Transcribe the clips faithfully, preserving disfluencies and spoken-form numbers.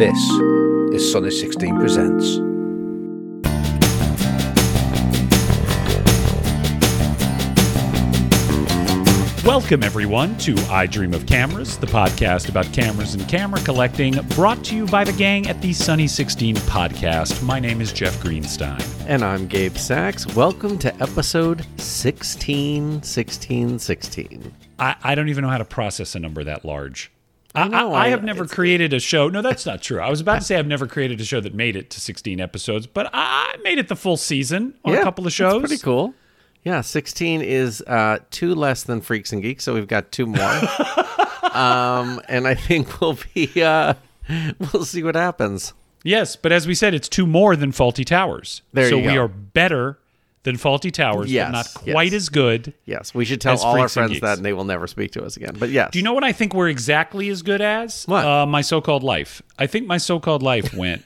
This is Sunny sixteen Presents. Welcome, everyone, to I Dream of Cameras, the podcast about cameras and camera collecting, brought to you by the gang at the Sunny sixteen Podcast. My name is Jeff Greenstein. And I'm Gabe Sachs. Welcome to episode sixteen, sixteen, sixteen. I, I don't even know how to process a number that large. I, no, I, I have never created a show. No, that's not true. I was about to say I've never created a show that made it to sixteen episodes, but I made it the full season on yeah, a couple of shows. That's pretty cool. Yeah, sixteen is uh, two less than Freaks and Geeks, so we've got two more. um, and I think we'll be, uh, we'll see what happens. Yes, but as we said, it's two more than Fawlty Towers. There so you go. So we are better than Fawlty Towers, yes, but not quite yes. as good. Yes, we should tell all Freaks our friends and that, and they will never speak to us again. But yes. Do you know what I think we're exactly as good as? What? Uh, My So Called Life. I think My So Called Life went.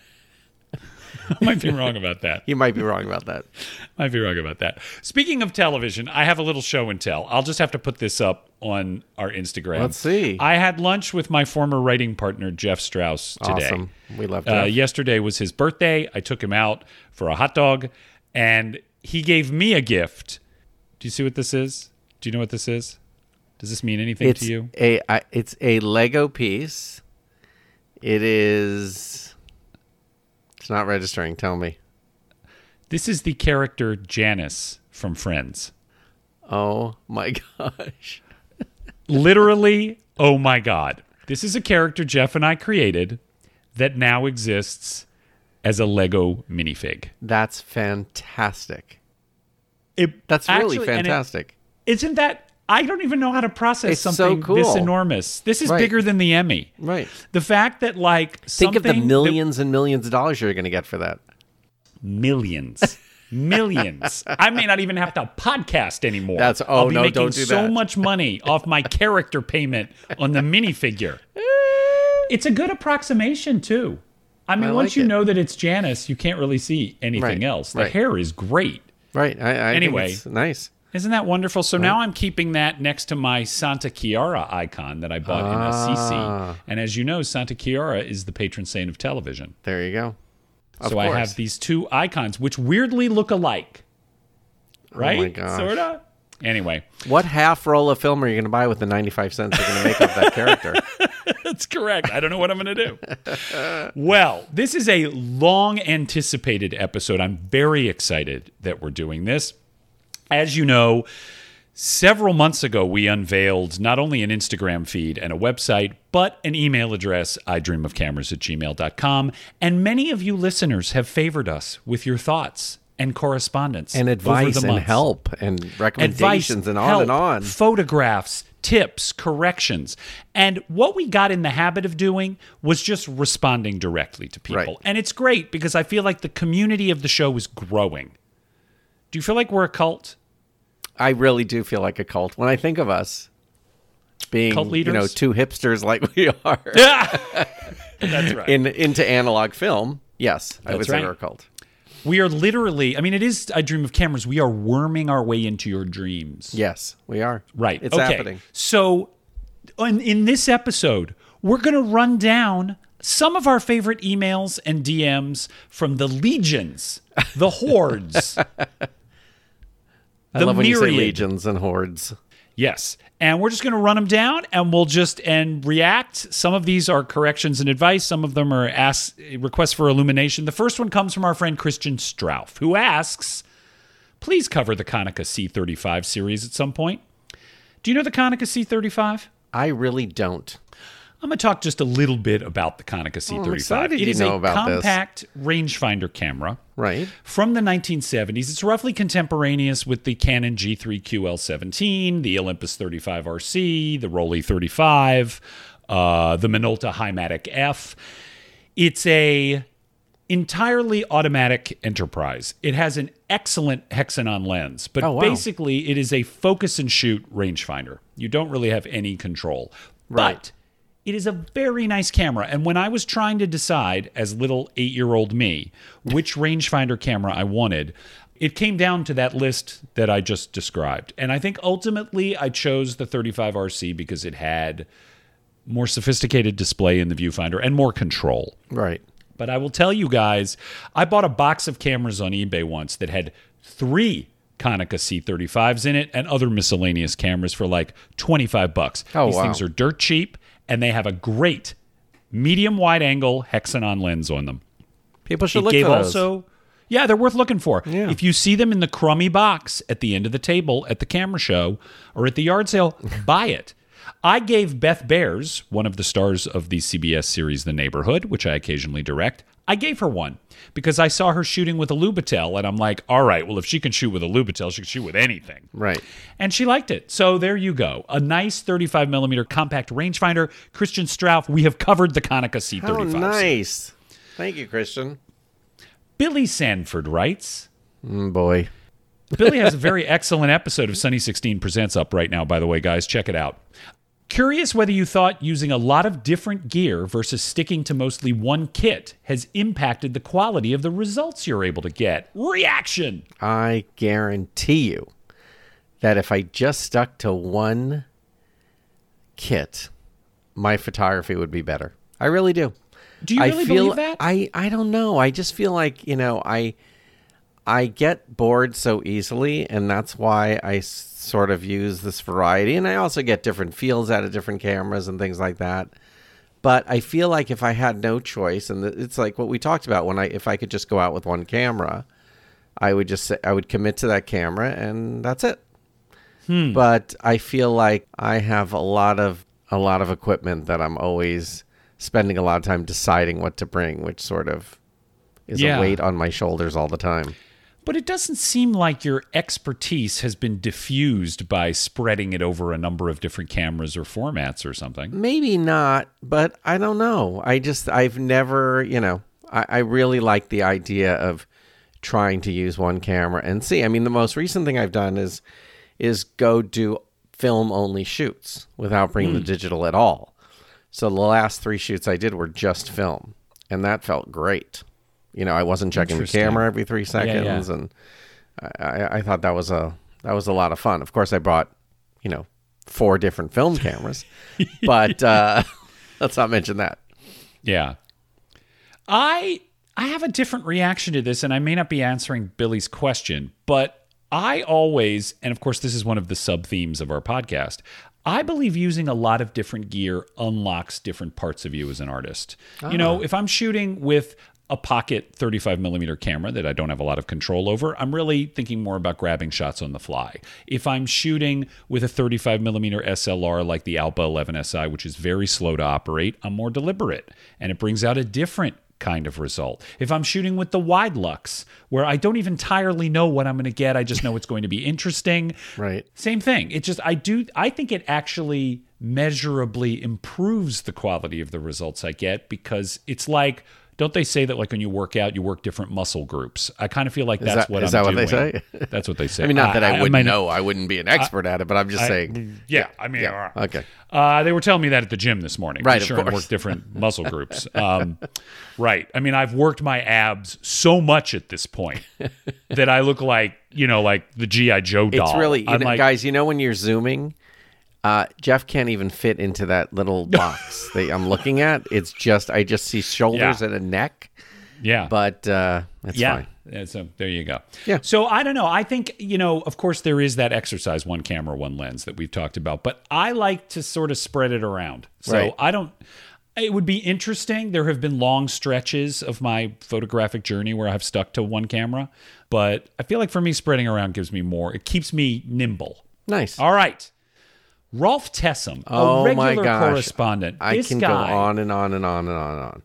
I might be wrong about that. You might be wrong about that. might be wrong about that. Speaking of television, I have a little show and tell. I'll just have to put this up on our Instagram. Let's see. I had lunch with my former writing partner, Jeff Strauss, today. Awesome. We love Jeff. Uh, yesterday was his birthday. I took him out for a hot dog, and he gave me a gift. Do you see what this is? Do you know what this is? Does this mean anything it's to you? A, I, it's a Lego piece. It is... It's not registering. Tell me. This is the character Janice from Friends. Oh, my gosh. Literally, oh, my God. This is a character Jeff and I created that now exists as a Lego minifig. That's fantastic. It, That's actually, really fantastic. It, isn't that... I don't even know how to process it's something so cool. this enormous. This is right. bigger than the Emmy. Right. The fact that, like, think of the millions that, and millions of dollars you're going to get for that. Millions. millions. I may not even have to podcast anymore. That's oh I'll be no, making don't do so that. much money off my character payment on the minifigure. It's a good approximation too. I mean, I once like you it. know that it's Janice, you can't really see anything right. else. The right. hair is great. Right. I, I anyway, think it's nice. Isn't that wonderful? So now I'm keeping that next to my Santa Chiara icon that I bought ah. in Assisi. And as you know, Santa Chiara is the patron saint of television. There you go. Of so course. I have these two icons, which weirdly look alike. Right? Oh my gosh. Sort of. Anyway. What half roll of film are you going to buy with the ninety-five cents you're going to make off that character? That's correct. I don't know what I'm going to do. Well, this is a long-anticipated episode. I'm very excited that we're doing this. As you know, several months ago, we unveiled not only an Instagram feed and a website, but an email address, i dream of cameras at gmail dot com. And many of you listeners have favored us with your thoughts and correspondence. And advice and help and recommendations advice, and on help, and on. Photographs, tips, corrections. And what we got in the habit of doing was just responding directly to people. Right. And it's great because I feel like the community of the show is growing. Do you feel like we're a cult? I really do feel like a cult. When I think of us being, cult leaders? you know, two hipsters like we are, yeah. That's right. In into analog film, yes, That's I would right. say we're a cult. We are literally. I mean, it is. I Dream of Cameras. We are worming our way into your dreams. Yes, we are. Right. It's okay. happening. So, in, in this episode, we're going to run down some of our favorite emails and D Ms from the legions, the hordes. I love when you say legions and hordes. Yes. And we're just going to run them down and we'll just and react. Some of these are corrections and advice. Some of them are asks, requests for illumination. The first one comes from our friend Christian Strauf, who asks, please cover the Konica C thirty-five series at some point. Do you know the Konica C thirty-five? I really don't. I'm going to talk just a little bit about the Konica C thirty-five. Oh, I'm excited you know about this. It is a compact rangefinder camera right. from the nineteen seventies. It's roughly contemporaneous with the Canon G three Q L seventeen, the Olympus thirty-five R C, the Rollei thirty-five, uh, the Minolta Hi-Matic F. It's a entirely automatic enterprise. It has an excellent Hexanon lens, but oh, wow. basically it is a focus and shoot rangefinder. You don't really have any control. Right. But it is a very nice camera. And when I was trying to decide, as little eight-year-old me, which rangefinder camera I wanted, it came down to that list that I just described. And I think ultimately I chose the thirty-five R C because it had more sophisticated display in the viewfinder and more control. Right. But I will tell you guys, I bought a box of cameras on eBay once that had three Konica C thirty-fives in it and other miscellaneous cameras for like twenty-five bucks. Oh, These wow. things are dirt cheap, and they have a great medium wide angle Hexanon lens on them. People should it look gave for those. Also, yeah, they're worth looking for. Yeah. If you see them in the crummy box at the end of the table at the camera show or at the yard sale, buy it. I gave Beth Behrs, one of the stars of the C B S series The Neighborhood, which I occasionally direct, I gave her one because I saw her shooting with a Lubitel, and I'm like, all right, well, if she can shoot with a Lubitel, she can shoot with anything. Right. And she liked it. So there you go. A nice thirty-five millimeter compact rangefinder. Christian Strauf, we have covered the Konica C thirty-five. How nice. Thank you, Christian. Billy Sanford writes. Mm, boy. Billy has a very excellent episode of Sunny sixteen Presents up right now, by the way, guys. Check it out. Curious whether you thought using a lot of different gear versus sticking to mostly one kit has impacted the quality of the results you're able to get. Reaction! I guarantee you that if I just stuck to one kit, my photography would be better. I really do. Do you really I feel, believe that? I, I don't know. I just feel like, you know, I... I get bored so easily, and that's why I s- sort of use this variety. And I also get different fields out of different cameras and things like that. But I feel like if I had no choice, and th- it's like what we talked about, when I if I could just go out with one camera, I would just say, I would commit to that camera, and that's it. Hmm. But I feel like I have a lot of a lot of equipment that I'm always spending a lot of time deciding what to bring, which sort of is yeah. a weight on my shoulders all the time. But it doesn't seem like your expertise has been diffused by spreading it over a number of different cameras or formats or something. Maybe not, but I don't know. I just, I've never, you know, I, I really like the idea of trying to use one camera and see. I mean, the most recent thing I've done is is go do film-only shoots without bringing mm. the digital at all. So the last three shoots I did were just film, and that felt great. You know, I wasn't checking the camera every three seconds, yeah, yeah. and I, I thought that was a that was a lot of fun. Of course, I brought, you know, four different film cameras, but uh, let's not mention that. Yeah, I I have a different reaction to this, and I may not be answering Billy's question, but I always, and of course, this is one of the sub themes of our podcast. I believe using a lot of different gear unlocks different parts of you as an artist. Oh. You know, if I'm shooting with a pocket thirty-five millimeter camera that I don't have a lot of control over, I'm really thinking more about grabbing shots on the fly. If I'm shooting with a thirty-five millimeter S L R like the Alpa eleven S I, which is very slow to operate, I'm more deliberate, and it brings out a different kind of result. If I'm shooting with the wide lux, where I don't even entirely know what I'm going to get, I just know it's going to be interesting. Right. Same thing. It just, I do, I think it actually measurably improves the quality of the results I get, because it's like, don't they say that, like, when you work out, you work different muscle groups? I kind of feel like that's that, what I'm doing. Is that what doing. they say? That's what they say. I mean, not that I, I wouldn't I mean, know. I wouldn't be an expert I, at it, but I'm just I, saying. Yeah, I mean, yeah. Right. Okay. Uh, they were telling me that at the gym this morning. Right, sure, of course. I work different muscle groups. Um, right. I mean, I've worked my abs so much at this point that I look like, you know, like the G I Joe doll. It's really, you know, like, guys, you know when you're Zooming? Uh, Jeff can't even fit into that little box that I'm looking at. It's just, I just see shoulders yeah. and a neck. Yeah. But uh, that's yeah. fine. Yeah, so there you go. Yeah. So I don't know. I think, you know, of course there is that exercise, one camera, one lens that we've talked about, but I like to sort of spread it around. So right. I don't, it would be interesting. There have been long stretches of my photographic journey where I've stuck to one camera, but I feel like for me, spreading around gives me more, it keeps me nimble. Nice. All right. Rolf Tessem, a oh regular my gosh. correspondent. I this can guy, go on and on and on and on and on.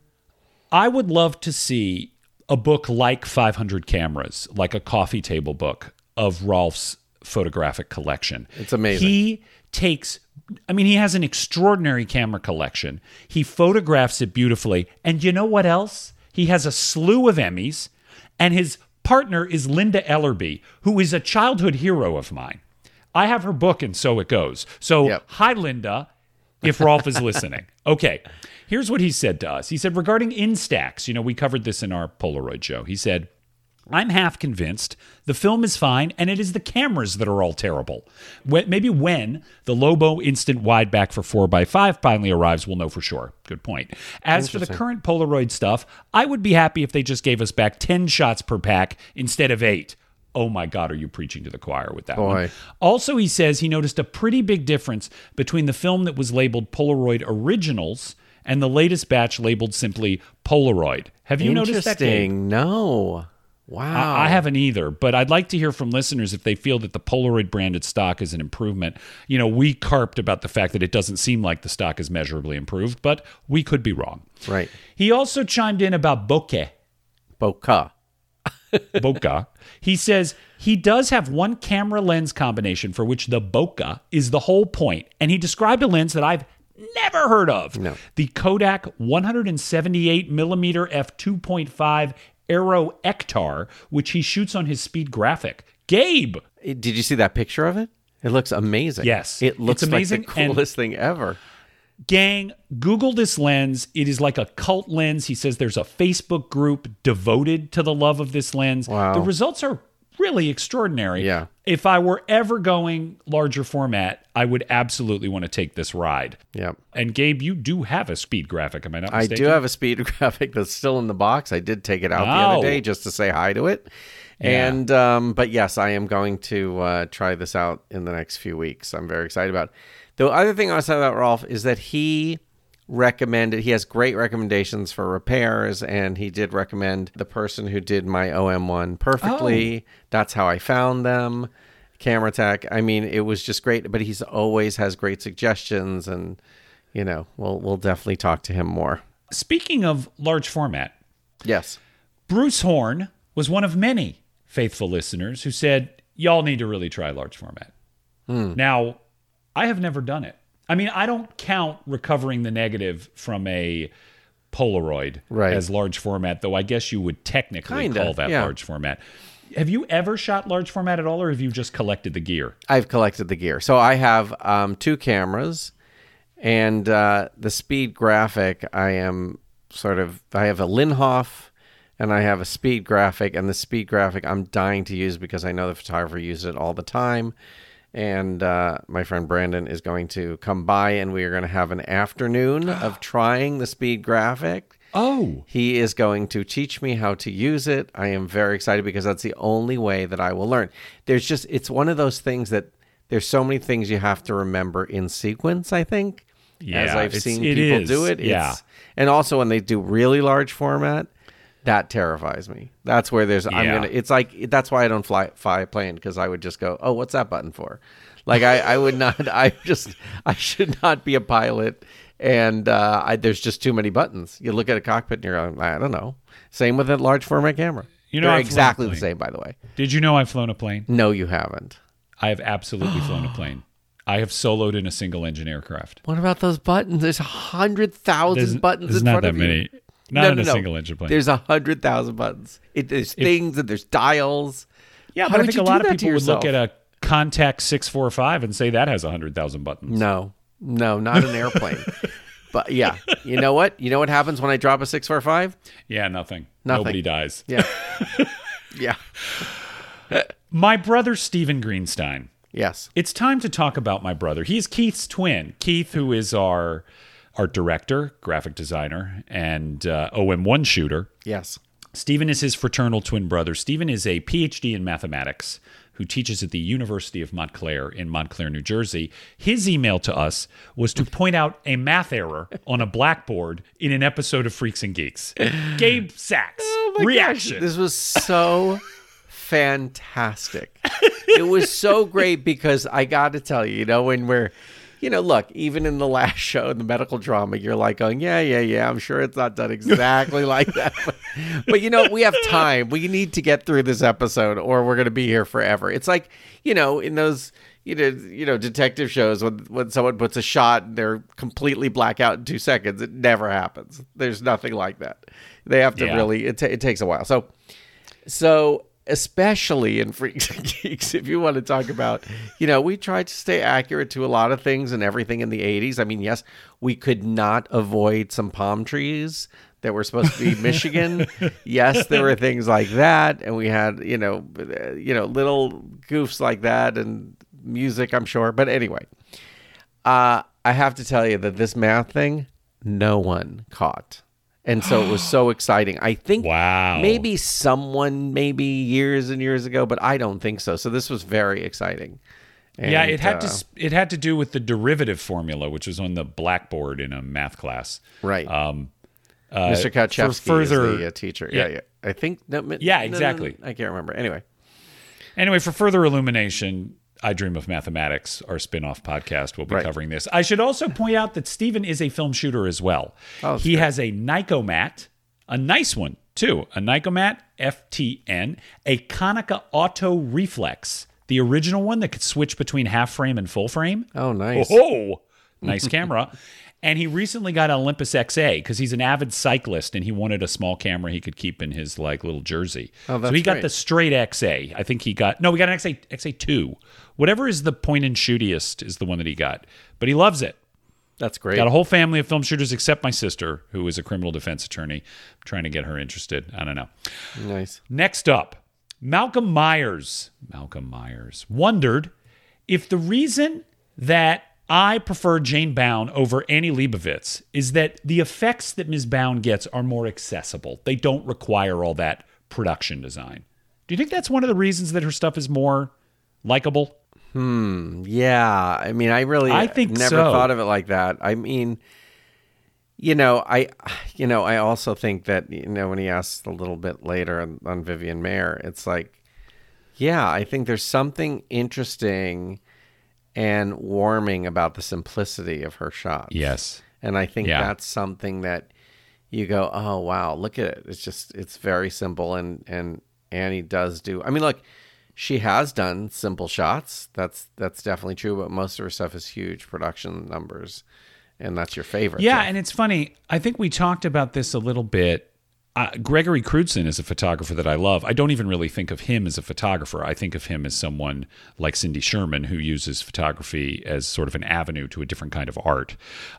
I would love to see a book like five hundred Cameras, like a coffee table book of Rolf's photographic collection. It's amazing. He takes, I mean, he has an extraordinary camera collection. He photographs it beautifully. And you know what else? He has a slew of Emmys, and his partner is Linda Ellerby, who is a childhood hero of mine. I have her book, and so it goes. So, yep. Hi, Linda, if Rolf is listening. Okay, here's what he said to us. He said, regarding Instax, you know, we covered this in our Polaroid show. He said, I'm half convinced the film is fine, and it is the cameras that are all terrible. Maybe when the Lobo instant wide back for four by five finally arrives, we'll know for sure. Good point. As for the current Polaroid stuff, I would be happy if they just gave us back ten shots per pack instead of eight. Oh my God, are you preaching to the choir with that Boy. one? Also, he says he noticed a pretty big difference between the film that was labeled Polaroid Originals and the latest batch labeled simply Polaroid. Have you noticed that, Dave? Interesting. No. Wow. I, I haven't either, but I'd like to hear from listeners if they feel that the Polaroid branded stock is an improvement. You know, we carped about the fact that it doesn't seem like the stock is measurably improved, but we could be wrong. Right. He also chimed in about bokeh. Bokeh. Bokeh. He says he does have one camera lens combination for which the bokeh is the whole point, and he described a lens that I've never heard of. No. The Kodak one seventy-eight millimeter f two point five Aero Ektar, which he shoots on his Speed Graphic. Gabe! Did you see that picture of it? It looks amazing. Yes. It looks it's amazing, like the coolest thing ever. Gang, Google this lens. It is like a cult lens. He says there's a Facebook group devoted to the love of this lens. Wow. The results are really extraordinary. Yeah. If I were ever going larger format, I would absolutely want to take this ride. Yep. And Gabe, you do have a Speed Graphic, am I not mistaken? I do have a Speed Graphic that's still in the box. I did take it out oh. the other day just to say hi to it. Yeah. And um, but yes, I am going to uh, try this out in the next few weeks. I'm very excited about it. The other thing I was talking about, Rolf, is that he recommended, he has great recommendations for repairs, and he did recommend the person who did my O M one perfectly. Oh. That's how I found them. Camera Tech. I mean, it was just great, but he's always has great suggestions, and you know, we'll we'll definitely talk to him more. Speaking of large format. Yes. Bruce Horn was one of many faithful listeners who said, y'all need to really try large format. Hmm. Now, I have never done it. I mean, I don't count recovering the negative from a Polaroid right. as large format, though I guess you would technically Kinda, call that yeah. large format. Have you ever shot large format at all, or have you just collected the gear? I've collected the gear. So I have um, two cameras, and uh, the Speed Graphic, I am sort of, I have a Linhof, and I have a Speed Graphic, and the Speed Graphic I'm dying to use because I know the photographer uses it all the time. And uh, my friend Brandon is going to come by, and we are going to have an afternoon of trying the Speed Graphic. Oh. He is going to teach me how to use it. I am very excited because that's the only way that I will learn. There's just, it's one of those things that there's so many things you have to remember in sequence, I think. Yeah. As I've seen people do it. Yeah. It's, and also when they do really large format, that terrifies me. That's where there's, yeah. I'm going to, it's like, that's why I don't fly, fly a plane, because I would just go, oh, what's that button for? Like, I, I would not, I just, I should not be a pilot. And uh, I, there's just too many buttons. You look at a cockpit and you're going, I don't know. Same with a large format camera. You know, They're I've exactly the same, by the way. Did you know I've flown a plane? No, you haven't. I have absolutely flown a plane. I have soloed in a single engine aircraft. What about those buttons? There's one hundred thousand buttons in front of you. There's not that many. Not no, in no, a no. single engine plane. There's one hundred thousand buttons. It, there's if, things and there's dials. Yeah, How but I think a lot of people would look at a Contact six forty-five and say that has one hundred thousand buttons. No, no, not an airplane. But yeah, you know what? You know what happens when I drop a six forty-five? Yeah, nothing. nothing. Nobody dies. Yeah. yeah. My brother, Steven Greenstein. Yes. It's time to talk about my brother. He is Keith's twin. Keith, who is our... art director, graphic designer, and uh, O M one shooter. Yes. Stephen is his fraternal twin brother. Stephen is a P H D in mathematics who teaches at the University of Montclair in Montclair, New Jersey. His email to us was to point out a math error on a blackboard in an episode of Freaks and Geeks. Gabe Sachs. Oh my reaction. Gosh, this was so fantastic. It was so great because I got to tell you, you know, when we're... You know, look, even in the last show, in the medical drama, you're like going, yeah, yeah, yeah, I'm sure it's not done exactly like that. But, but, you know, we have time. We need to get through this episode or we're going to be here forever. It's like, you know, in those, you know, you know, detective shows when, when someone puts a shot and they're completely black out in two seconds, it never happens. There's nothing like that. They have to yeah. really, it, t- it takes a while. So, so. Especially in Freaks and Geeks, if you want to talk about, you know, we tried to stay accurate to a lot of things and everything in the eighties. I mean, yes, we could not avoid some palm trees that were supposed to be Michigan. Yes, there were things like that, and we had, you know, you know, little goofs like that, and music, I'm sure. But anyway, uh, I have to tell you that this math thing, no one caught. And so it was so exciting. I think wow. maybe someone, maybe years and years ago, but I don't think so. So this was very exciting. And, yeah, it had uh, to it had to do with the derivative formula, which was on the blackboard in a math class. Right. Um, uh, Mister Kachevsky further, is the uh, teacher. Yeah, yeah. yeah. I think. No, yeah, no, exactly. No, no, I can't remember. Anyway. Anyway, for further illumination, I Dream of Mathematics, our spin-off podcast, will be right. covering this. I should also point out that Steven is a film shooter as well. Oh, he great. has a Nikomat, a nice one too, a Nikomat F T N, a Konica Auto Reflex, the original one that could switch between half frame and full frame. Oh, nice. Oh, nice camera. And he recently got an Olympus X A because he's an avid cyclist and he wanted a small camera he could keep in his like little jersey. Oh, that's so he great. got the straight X A. I think he got, no, we got an X A, X A two. Whatever is the point and shootiest is the one that he got. But he loves it. That's great. Got a whole family of film shooters except my sister, who is a criminal defense attorney. I'm trying to get her interested. I don't know. Nice. Next up, Malcolm Myers. Malcolm Myers wondered if the reason that I prefer Jane Bown over Annie Leibovitz is that the effects that Miz Bown gets are more accessible. They don't require all that production design. Do you think that's one of the reasons that her stuff is more likable? Hmm. Yeah. I mean, I really I think never so. thought of it like that. I mean, you know, I, you know, I also think that, you know, when he asks a little bit later on, on Vivian Maier, it's like, yeah, I think there's something interesting and warming about the simplicity of her shots. Yes. And I think yeah. that's something that you go, oh, wow, look at it. It's just, it's very simple. And, and Annie does do, I mean, look, she has done simple shots. That's that's definitely true, but most of her stuff is huge production numbers, and that's your favorite. Yeah, yeah. And it's funny. I think we talked about this a little bit. Uh, Gregory Crudson is a photographer that I love. I don't even really think of him as a photographer. I think of him as someone like Cindy Sherman who uses photography as sort of an avenue to a different kind of art.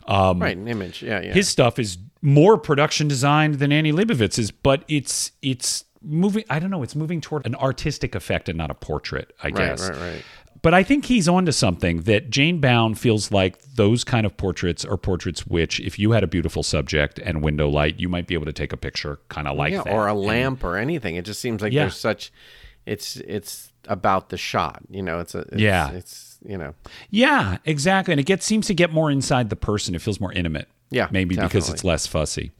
Um, right, an image. Yeah, yeah. His stuff is more production designed than Annie Leibovitz's, but it's it's... moving, I don't know, it's moving toward an artistic effect and not a portrait, I guess. Right, right, right. But I think he's onto something, that Jane Bown feels like those kind of portraits are portraits which, if you had a beautiful subject and window light, you might be able to take a picture kind of like yeah, that. Or a lamp and, or anything. It just seems like yeah. there's such, it's it's about the shot, you know, it's a, it's, yeah. it's, you know. Yeah, exactly. And it gets seems to get more inside the person. It feels more intimate. Yeah, maybe definitely. Because it's less fussy.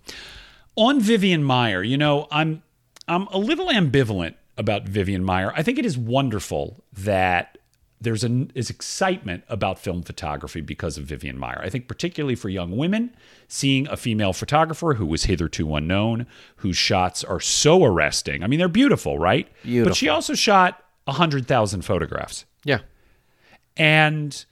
On Vivian Maier, you know, I'm, I'm a little ambivalent about Vivian Maier. I think it is wonderful that there's an is excitement about film photography because of Vivian Maier. I think particularly for young women, seeing a female photographer who was hitherto unknown, whose shots are so arresting. I mean, they're beautiful, right? Beautiful. But she also shot one hundred thousand photographs. Yeah. And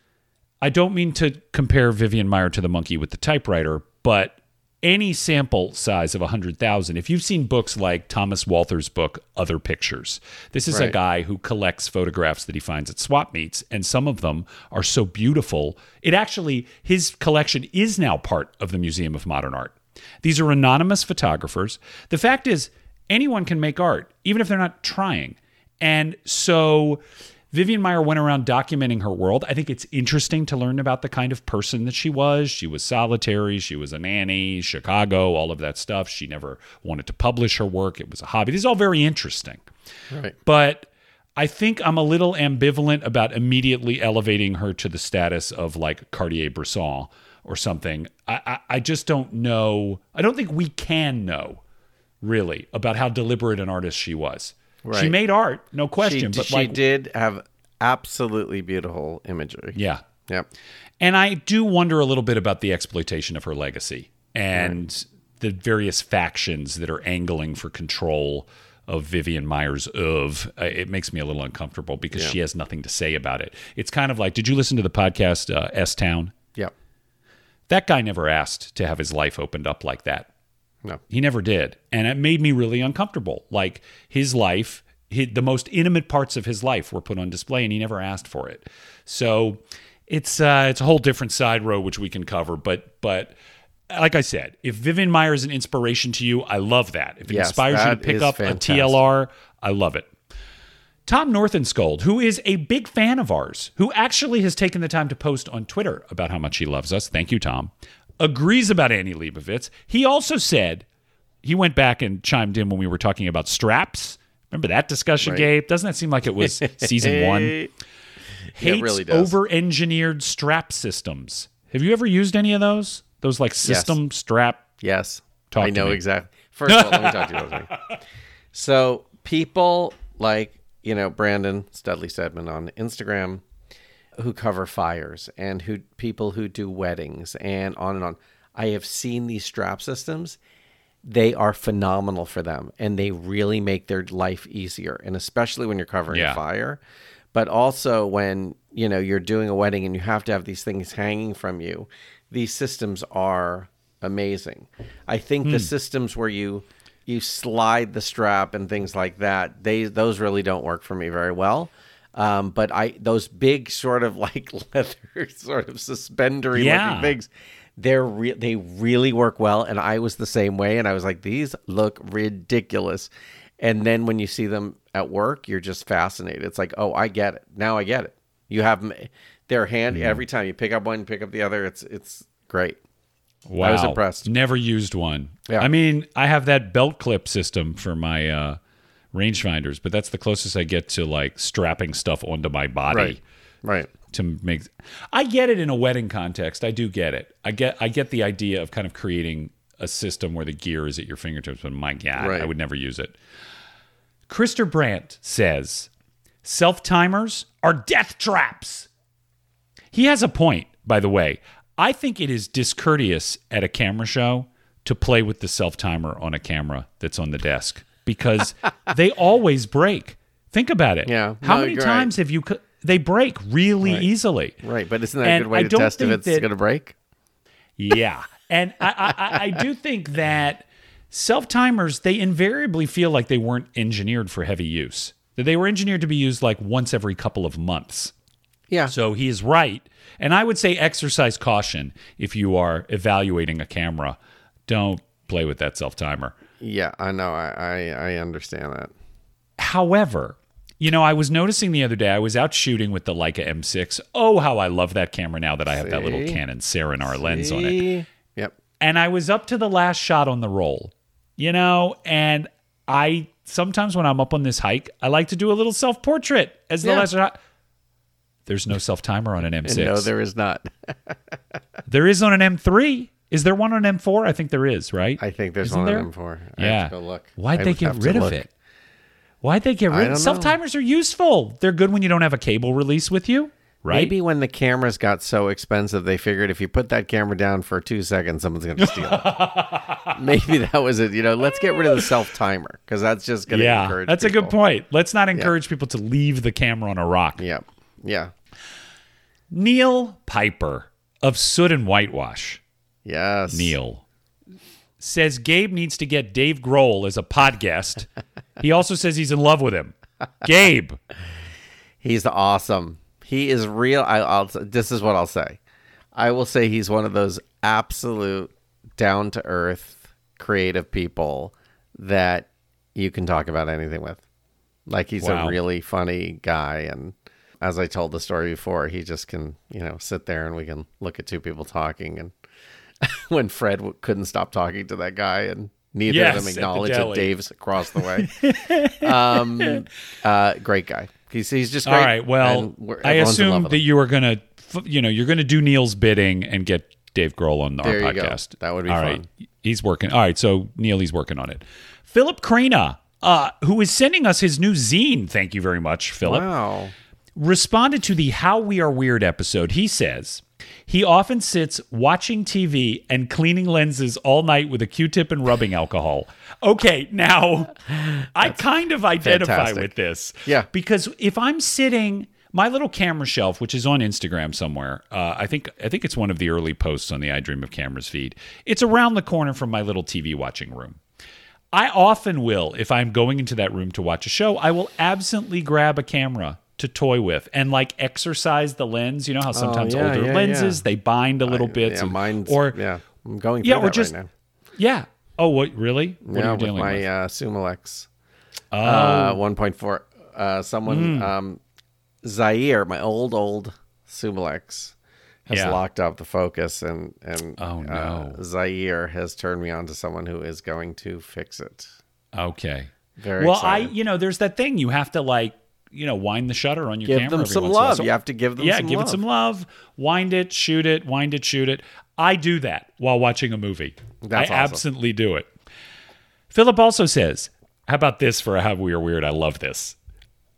I don't mean to compare Vivian Maier to the monkey with the typewriter, but any sample size of one hundred thousand, if you've seen books like Thomas Walther's book, Other Pictures, this is right. a guy who collects photographs that he finds at swap meets, and some of them are so beautiful. It actually, his collection is now part of the Museum of Modern Art. These are anonymous photographers. The fact is, anyone can make art, even if they're not trying. And so Vivian Maier went around documenting her world. I think it's interesting to learn about the kind of person that she was. She was solitary. She was a nanny, Chicago, all of that stuff. She never wanted to publish her work. It was a hobby. This is all very interesting. Right. But I think I'm a little ambivalent about immediately elevating her to the status of like Cartier-Bresson or something. I, I, I just don't know. I don't think we can know, really, about how deliberate an artist she was. Right. She made art, no question. She, but she like, did have absolutely beautiful imagery. Yeah. Yep. And I do wonder a little bit about the exploitation of her legacy and right. the various factions that are angling for control of Vivian Maier's oeuvre. Uh, it makes me a little uncomfortable because yeah. she has nothing to say about it. It's kind of like, did you listen to the podcast uh, S-Town? Yep. That guy never asked to have his life opened up like that. No, he never did. And it made me really uncomfortable. Like his life, his, the most intimate parts of his life were put on display and he never asked for it. So it's uh, it's a whole different side road, which we can cover. But but like I said, if Vivian Maier is an inspiration to you, I love that. If it yes, inspires you to pick up fantastic. a T L R, I love it. Tom Northenskold, who is a big fan of ours, who actually has taken the time to post on Twitter about how much he loves us. Thank you, Tom. Agrees about Annie Leibovitz. He also said, he went back and chimed in when we were talking about straps. Remember that discussion, right. Gabe? Doesn't that seem like it was season one? Hates it really does. Over-engineered strap systems. Have you ever used any of those? Those like system yes. strap. Yes. Talk I know exactly. First of all, let me talk to you about something. So people like, you know, Brandon Studley Sedman on Instagram, who cover fires and who people who do weddings and on and on. I have seen these strap systems. They are phenomenal for them, and they really make their life easier. And especially when you're covering yeah. fire, but also when, you know, you're doing a wedding and you have to have these things hanging from you. These systems are amazing. I think hmm. the systems where you you slide the strap and things like that, they those really don't work for me very well. Um, but I those big sort of like leather sort of suspendery yeah. looking things, they're re- they really work well. And I was the same way. And I was like, these look ridiculous. And then when you see them at work, you're just fascinated. It's like, oh, I get it. Now I get it. You have them. They're handy every time. You pick up one, you pick up the other. It's it's great. Wow. I was impressed. Never used one. Yeah. I mean, I have that belt clip system for my uh, rangefinders, but that's the closest I get to like strapping stuff onto my body. Right. Right. To make I get it in a wedding context. I do get it. I get I get the idea of kind of creating a system where the gear is at your fingertips, but my God, right. I would never use it. Krister Brandt says, self-timers are death traps. He has a point, by the way. I think it is discourteous at a camera show to play with the self-timer on a camera that's on the desk because they always break. Think about it. Yeah, How no, many times right. have you... Co- they break really right. easily. Right, but isn't that and a good way I to test if it's going to break? Yeah. And I, I, I do think that self-timers, they invariably feel like they weren't engineered for heavy use. That they were engineered to be used like once every couple of months. Yeah. So he is right. And I would say exercise caution if you are evaluating a camera. Don't play with that self-timer. Yeah, I know. I, I, I understand that. However, you know, I was noticing the other day, I was out shooting with the Leica M six. Oh, how I love that camera now that I have See? that little Canon Serenar See? lens on it. Yep. And I was up to the last shot on the roll, you know, and I sometimes when I'm up on this hike, I like to do a little self-portrait as the yeah. last shot. There's no self-timer on an M six. No, there is not. There is on an M three. Is there one on an M four? I think there is, right? I think there's Isn't one there? on M four. I yeah. have to go look. Why'd I they get rid of look. it? Why'd they get rid of it? Self-timers are useful. They're good when you don't have a cable release with you, right? Maybe when the cameras got so expensive, they figured if you put that camera down for two seconds, someone's going to steal it. Maybe that was it. You know, let's get rid of the self-timer because that's just going to yeah, encourage that's people. a good point. Let's not encourage yeah. people to leave the camera on a rock. Yeah. Yeah. Neil Piper of Soot and Whitewash. Yes. Neil says Gabe needs to get Dave Grohl as a podcast. He also says he's in love with him. Gabe. He's awesome. He is real. I, I'll, this is what I'll say. I will say he's one of those absolute down-to-earth creative people that you can talk about anything with. Like he's wow. a really funny guy, and as I told the story before, he just can, you know, sit there and we can look at two people talking. And when Fred w- couldn't stop talking to that guy and neither yes, of them acknowledged that Dave's across the way. um, uh, great guy. He's, he's just great. All right. Well, I assume that you are going to, you know, you're going to do Neil's bidding and get Dave Grohl on there our podcast. Go. That would be All fun. Right. He's working. All right. So Neil, he's working on it. Philip Crana, uh, who is sending us his new zine. Thank you very much, Philip. Wow. Responded to the How We Are Weird episode. He says he often sits watching T V and cleaning lenses all night with a Q-tip and rubbing alcohol. Okay, now I kind of identify fantastic. with this. Yeah. Because if I'm sitting, my little camera shelf, which is on Instagram somewhere, uh, I think I think it's one of the early posts on the I Dream of Cameras feed. It's around the corner from my little T V watching room. I often will, if I'm going into that room to watch a show, I will absently grab a camera to toy with and like exercise the lens. You know how sometimes oh, yeah, older yeah, lenses, yeah. they bind a little I, bit. Yeah, and, mine's, or yeah, I'm going through yeah, that or just, right now. Yeah. Oh, what? Really? What yeah, are you dealing with? My with? Uh, Sumalex oh. uh, one point four. Uh, someone, mm. um, Zaire, my old, old Sumalex has yeah. locked up the focus, and, and oh, no. uh, Zaire has turned me on to someone who is going to fix it. Okay. Very well, exciting. I, you know, there's that thing you have to like, you know, wind the shutter on your give camera. Give them some love. So, you have to give them yeah, some love. Yeah, give it some love. Wind it, shoot it, wind it, shoot it. I do that while watching a movie. That's I awesome. Absolutely do it. Philip also says, how about this for a How We Are Weird? I love this.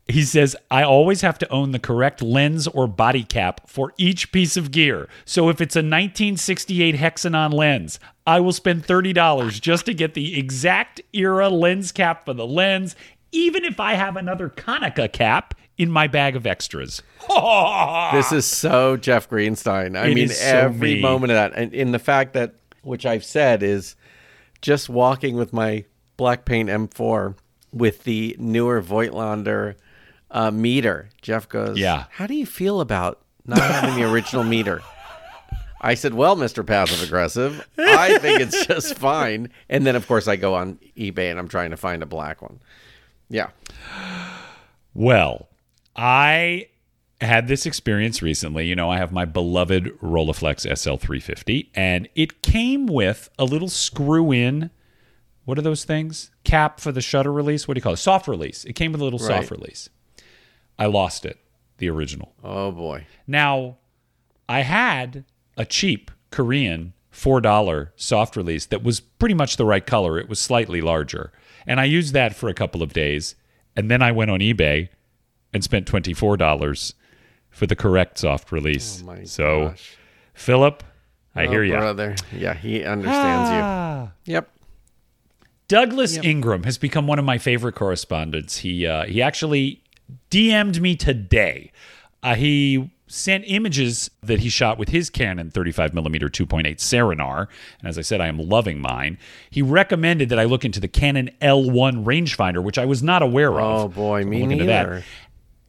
He says, I always have to own the correct lens or body cap for each piece of gear. So if it's a nineteen sixty-eight Hexanon lens, I will spend thirty dollars just to get the exact era lens cap for the lens, even if I have another Konica cap in my bag of extras. This is so Jeff Greenstein. I it mean, so every me. moment of that. And in the fact that, which I've said, is just walking with my black paint M four with the newer Voigtlander uh, meter. Jeff goes, yeah. How do you feel about not having the original meter? I said, well, Mister Passive Aggressive, I think it's just fine. And then, of course, I go on eBay and I'm trying to find a black one. Yeah. Well, I had this experience recently. You know, I have my beloved Rolleiflex S L three fifty, and it came with a little screw-in, what are those things? Cap for the shutter release. What do you call it? Soft release. It came with a little right. soft release. I lost it, the original. Oh, boy. Now, I had a cheap Korean four dollar soft release that was pretty much the right color. It was slightly larger. And I used that for a couple of days. And then I went on eBay and spent twenty-four dollars for the correct soft release. Oh my so, gosh. Philip, I oh, hear you. Brother. Yeah, he understands ah. you. Yep. Douglas yep. Ingram has become one of my favorite correspondents. He uh, he actually D M'd me today. Uh, he sent images that he shot with his Canon thirty-five millimeter two point eight Serenar. And as I said, I am loving mine. He recommended that I look into the Canon L one rangefinder, which I was not aware of. Oh, boy, so me neither. That.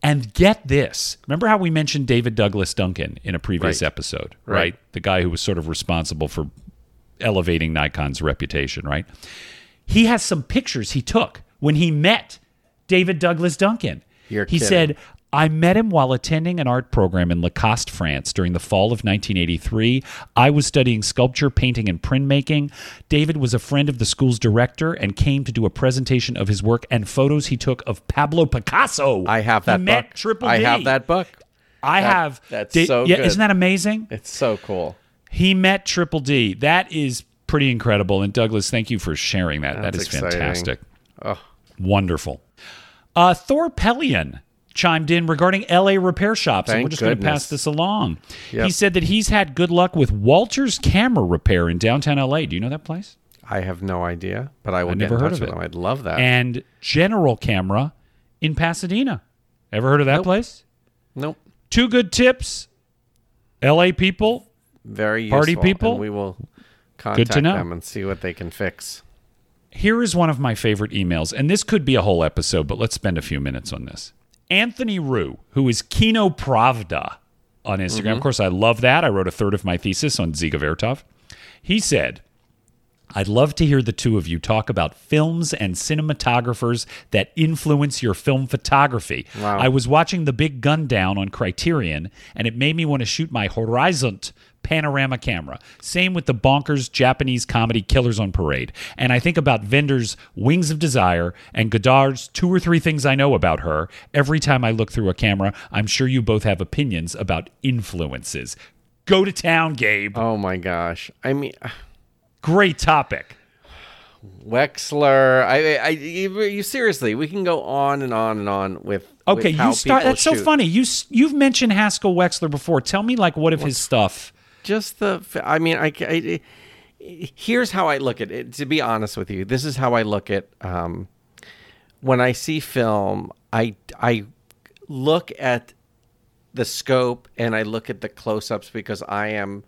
And get this. Remember how we mentioned David Douglas Duncan in a previous right. episode, right. right? The guy who was sort of responsible for elevating Nikon's reputation, right? He has some pictures he took when he met David Douglas Duncan. You're he kidding. said, I met him while attending an art program in Lacoste, France during the fall of nineteen eighty-three. I was studying sculpture, painting, and printmaking. David was a friend of the school's director and came to do a presentation of his work and photos he took of Pablo Picasso. I have that he met book. Triple D. I have that book. I that, have. That's da- so yeah, good. Isn't that amazing? It's so cool. He met Triple D. That is pretty incredible. And Douglas, thank you for sharing that. That's that is exciting. Fantastic. Oh. Wonderful. Uh, Thor Pellion chimed in regarding L A repair shops. Thank and we're just goodness. going to pass this along. Yep. He said that he's had good luck with Walter's Camera Repair in downtown L A. Do you know that place? I have no idea, but I will I've get never in touch heard of with it. them. I'd love that. And General Camera in Pasadena. Ever heard of that nope. place? Nope. Two good tips. L A people. Very useful. Party people. And we will... Contact Good to know. them and see what they can fix. Here is one of my favorite emails, and this could be a whole episode, but let's spend a few minutes on this. Anthony Rue, who is Kino Pravda on Instagram. Mm-hmm. Of course, I love that. I wrote a third of my thesis on Ziga Vertov. He said, I'd love to hear the two of you talk about films and cinematographers that influence your film photography. Wow. I was watching The Big Gun Down on Criterion, and it made me want to shoot my Horizont panorama camera. Same with the bonkers Japanese comedy Killers on Parade. And I think about Vender's Wings of Desire and Godard's Two or Three Things I Know About Her. Every time I look through a camera, I'm sure you both have opinions about influences. Go to town, Gabe. Oh my gosh. I mean... Great topic. Wexler. I, I, you, you seriously, we can go on and on and on with. Okay, with how you start. That's shoot. so funny. You, you've mentioned Haskell Wexler before. Tell me, like, what if well, his stuff? Just the. I mean, I, I. Here's how I look at it. To be honest with you, this is how I look at. Um, when I see film, I I look at the scope and I look at the close-ups because I am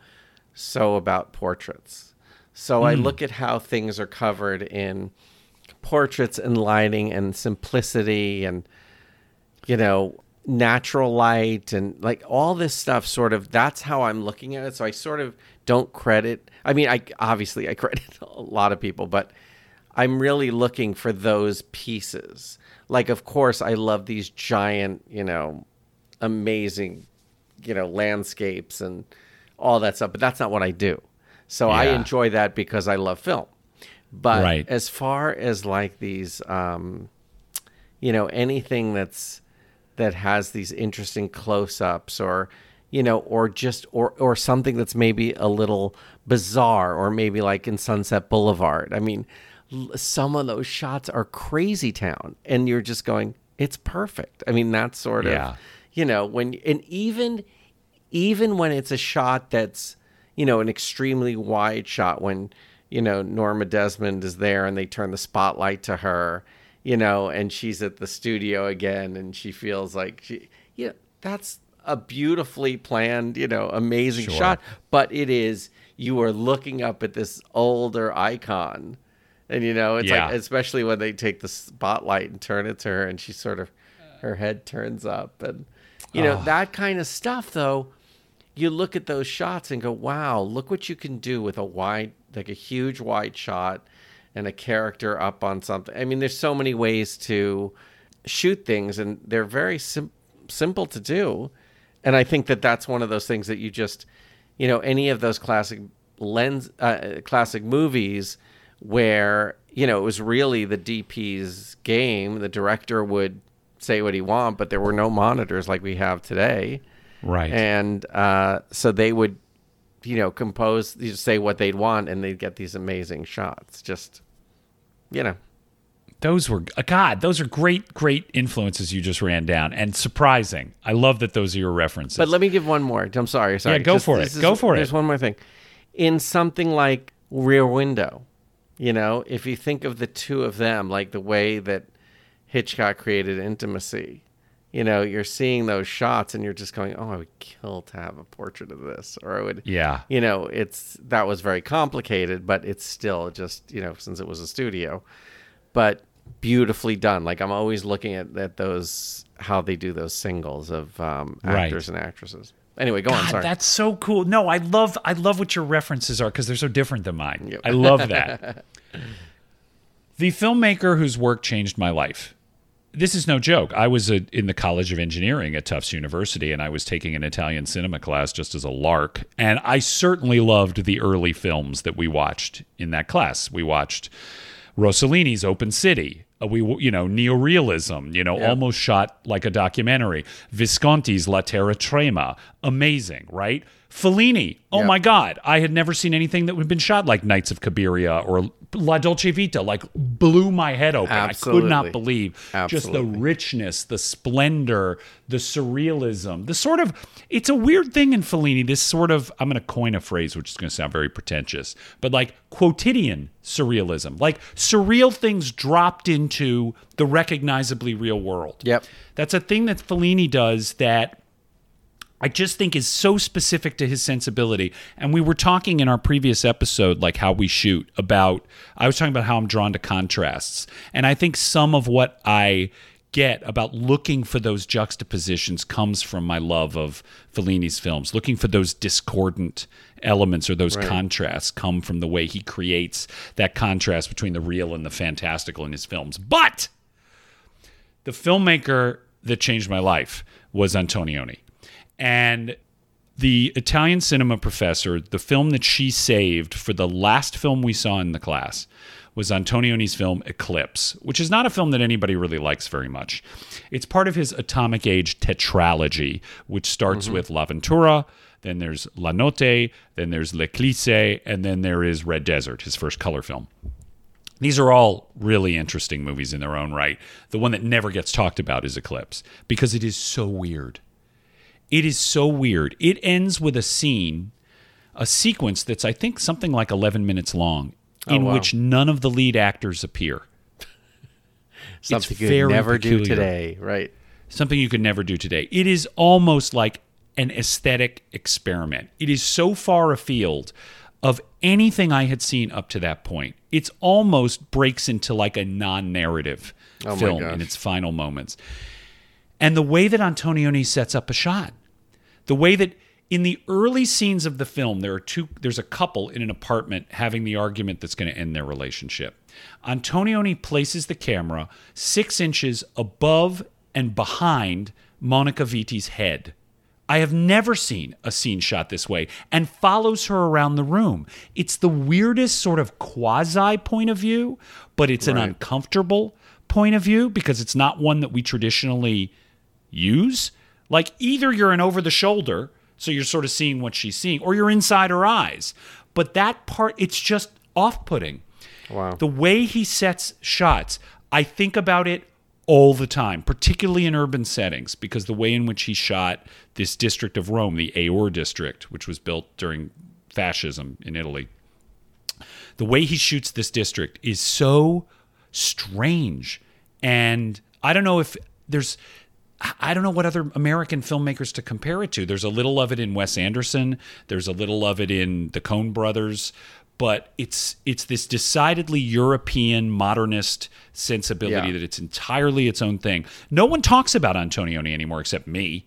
so about portraits. So mm. I look at how things are covered in portraits and lighting and simplicity and, you know, natural light and like all this stuff sort of, that's how I'm looking at it. So I sort of don't credit. I mean, I obviously I credit a lot of people, but I'm really looking for those pieces. Like, of course, I love these giant, you know, amazing, you know, landscapes and all that stuff, but that's not what I do. So yeah. I enjoy that because I love film. But right. as far as like these, um, you know, anything that's that has these interesting close-ups, or you know, or just or or something that's maybe a little bizarre, or maybe like in Sunset Boulevard. I mean, some of those shots are crazy town, and you're just going, it's perfect. I mean, that's sort of, yeah. you know, when and even even when it's a shot that's, you know, an extremely wide shot, when you know, Norma Desmond is there and they turn the spotlight to her, you know, and she's at the studio again and she feels like she, yeah, that's a beautifully planned, you know, amazing sure. shot. But it is, you are looking up at this older icon. And, you know, it's yeah. like, especially when they take the spotlight and turn it to her and she sort of, her head turns up. And, you know, oh. that kind of stuff, though, you look at those shots and go, wow, look what you can do with a wide, like a huge wide shot and a character up on something. I mean, there's so many ways to shoot things, and they're very sim- simple to do. And I think that that's one of those things that you just, you know, any of those classic lens, uh, classic movies where, you know, it was really the D P's game. The director would say what he want, but there were no monitors like we have today. Right. And uh, so they would, you know, compose, say what they'd want, and they'd get these amazing shots. Just, you know. Those were, God, those are great, great influences you just ran down, and surprising. I love that those are your references. But let me give one more. I'm sorry. sorry. Yeah, go just, for it. Is, go for there's it. There's one more thing. In something like Rear Window, you know, if you think of the two of them, like the way that Hitchcock created intimacy, you know, you're seeing those shots and you're just going, oh, I would kill to have a portrait of this. Or I would, yeah. you know, it's, that was very complicated, but it's still just, you know, since it was a studio, but beautifully done. Like, I'm always looking at, at those, how they do those singles of um, actors right. and actresses. Anyway, go God, on. Sorry. That's so cool. No, I love, I love what your references are because they're so different than mine. Yep. I love that. The filmmaker whose work changed my life. This is no joke. I was a, in the College of Engineering at Tufts University, and I was taking an Italian cinema class just as a lark. And I certainly loved the early films that we watched in that class. We watched Rossellini's Open City. We, you know, neorealism, you know, yeah. almost shot like a documentary. Visconti's La Terra Trema. Amazing, right? Fellini. Oh, yeah. my God. I had never seen anything that would have been shot like Knights of Cabiria or La Dolce Vita. Like, blew my head open. Absolutely. I could not believe Absolutely. just the richness, the splendor, the surrealism. The sort of, it's a weird thing in Fellini, this sort of, I'm going to coin a phrase which is going to sound very pretentious, but like quotidian surrealism. Like, surreal things dropped into the recognizably real world. Yep. That's a thing that Fellini does that I just think is so specific to his sensibility. And we were talking in our previous episode, like how we shoot, about, I was talking about how I'm drawn to contrasts. And I think some of what I get about looking for those juxtapositions comes from my love of Fellini's films. Looking for those discordant elements or those right. contrasts come from the way he creates that contrast between the real and the fantastical in his films. But the filmmaker that changed my life was Antonioni. And the Italian cinema professor, the film that she saved for the last film we saw in the class was Antonioni's film Eclipse, which is not a film that anybody really likes very much. It's part of his Atomic Age tetralogy, which starts mm-hmm. with La Ventura, then there's La Notte, then there's L'Eclisse, and then there is Red Desert, his first color film. These are all really interesting movies in their own right. The one that never gets talked about is Eclipse, because it is so weird. It is so weird. It ends with a scene, a sequence that's, I think, something like eleven minutes long, in oh, wow. which none of the lead actors appear. Something you could never peculiar. do today, right? Something you could never do today. It is almost like an aesthetic experiment. It is so far afield of anything I had seen up to that point. It's almost breaks into like a non-narrative oh, film in its final moments. And the way that Antonioni sets up a shot, the way that In the early scenes of the film, there are two. There's a couple in an apartment having the argument that's going to end their relationship. Antonioni places the camera six inches above and behind Monica Vitti's head. I have never seen a scene shot this way, and follows her around the room. It's the weirdest sort of quasi point of view, but it's right. an uncomfortable point of view because it's not one that we traditionally use. Like, either you're an over the shoulder, so you're sort of seeing what she's seeing, or you're inside her eyes. But that part, it's just off-putting. Wow. The way he sets shots, I think about it all the time, particularly in urban settings, because the way in which he shot this district of Rome, the Aor district, which was built during fascism in Italy, the way he shoots this district is so strange. And I don't know if there's... I don't know what other American filmmakers to compare it to. There's a little of it in Wes Anderson. There's a little of it in the Coen brothers. But it's it's this decidedly European modernist sensibility yeah. that it's entirely its own thing. No one talks about Antonioni anymore except me.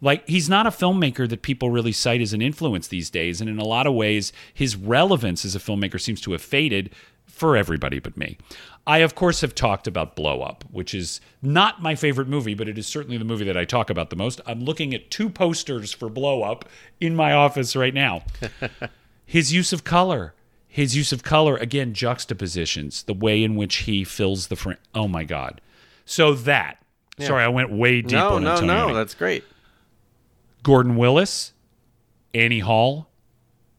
Like, he's not a filmmaker that people really cite as an influence these days. And in a lot of ways, his relevance as a filmmaker seems to have faded for everybody but me. I, of course, have talked about Blow Up, which is not my favorite movie, but it is certainly the movie that I talk about the most. I'm looking at two posters for Blow Up in my office right now. His use of color. His use of color, again, juxtapositions, the way in which he fills the frame. Oh, my God. So that. Yeah. Sorry, I went way deep no, on No, Antonioni. no, no. That's great. Gordon Willis, Annie Hall,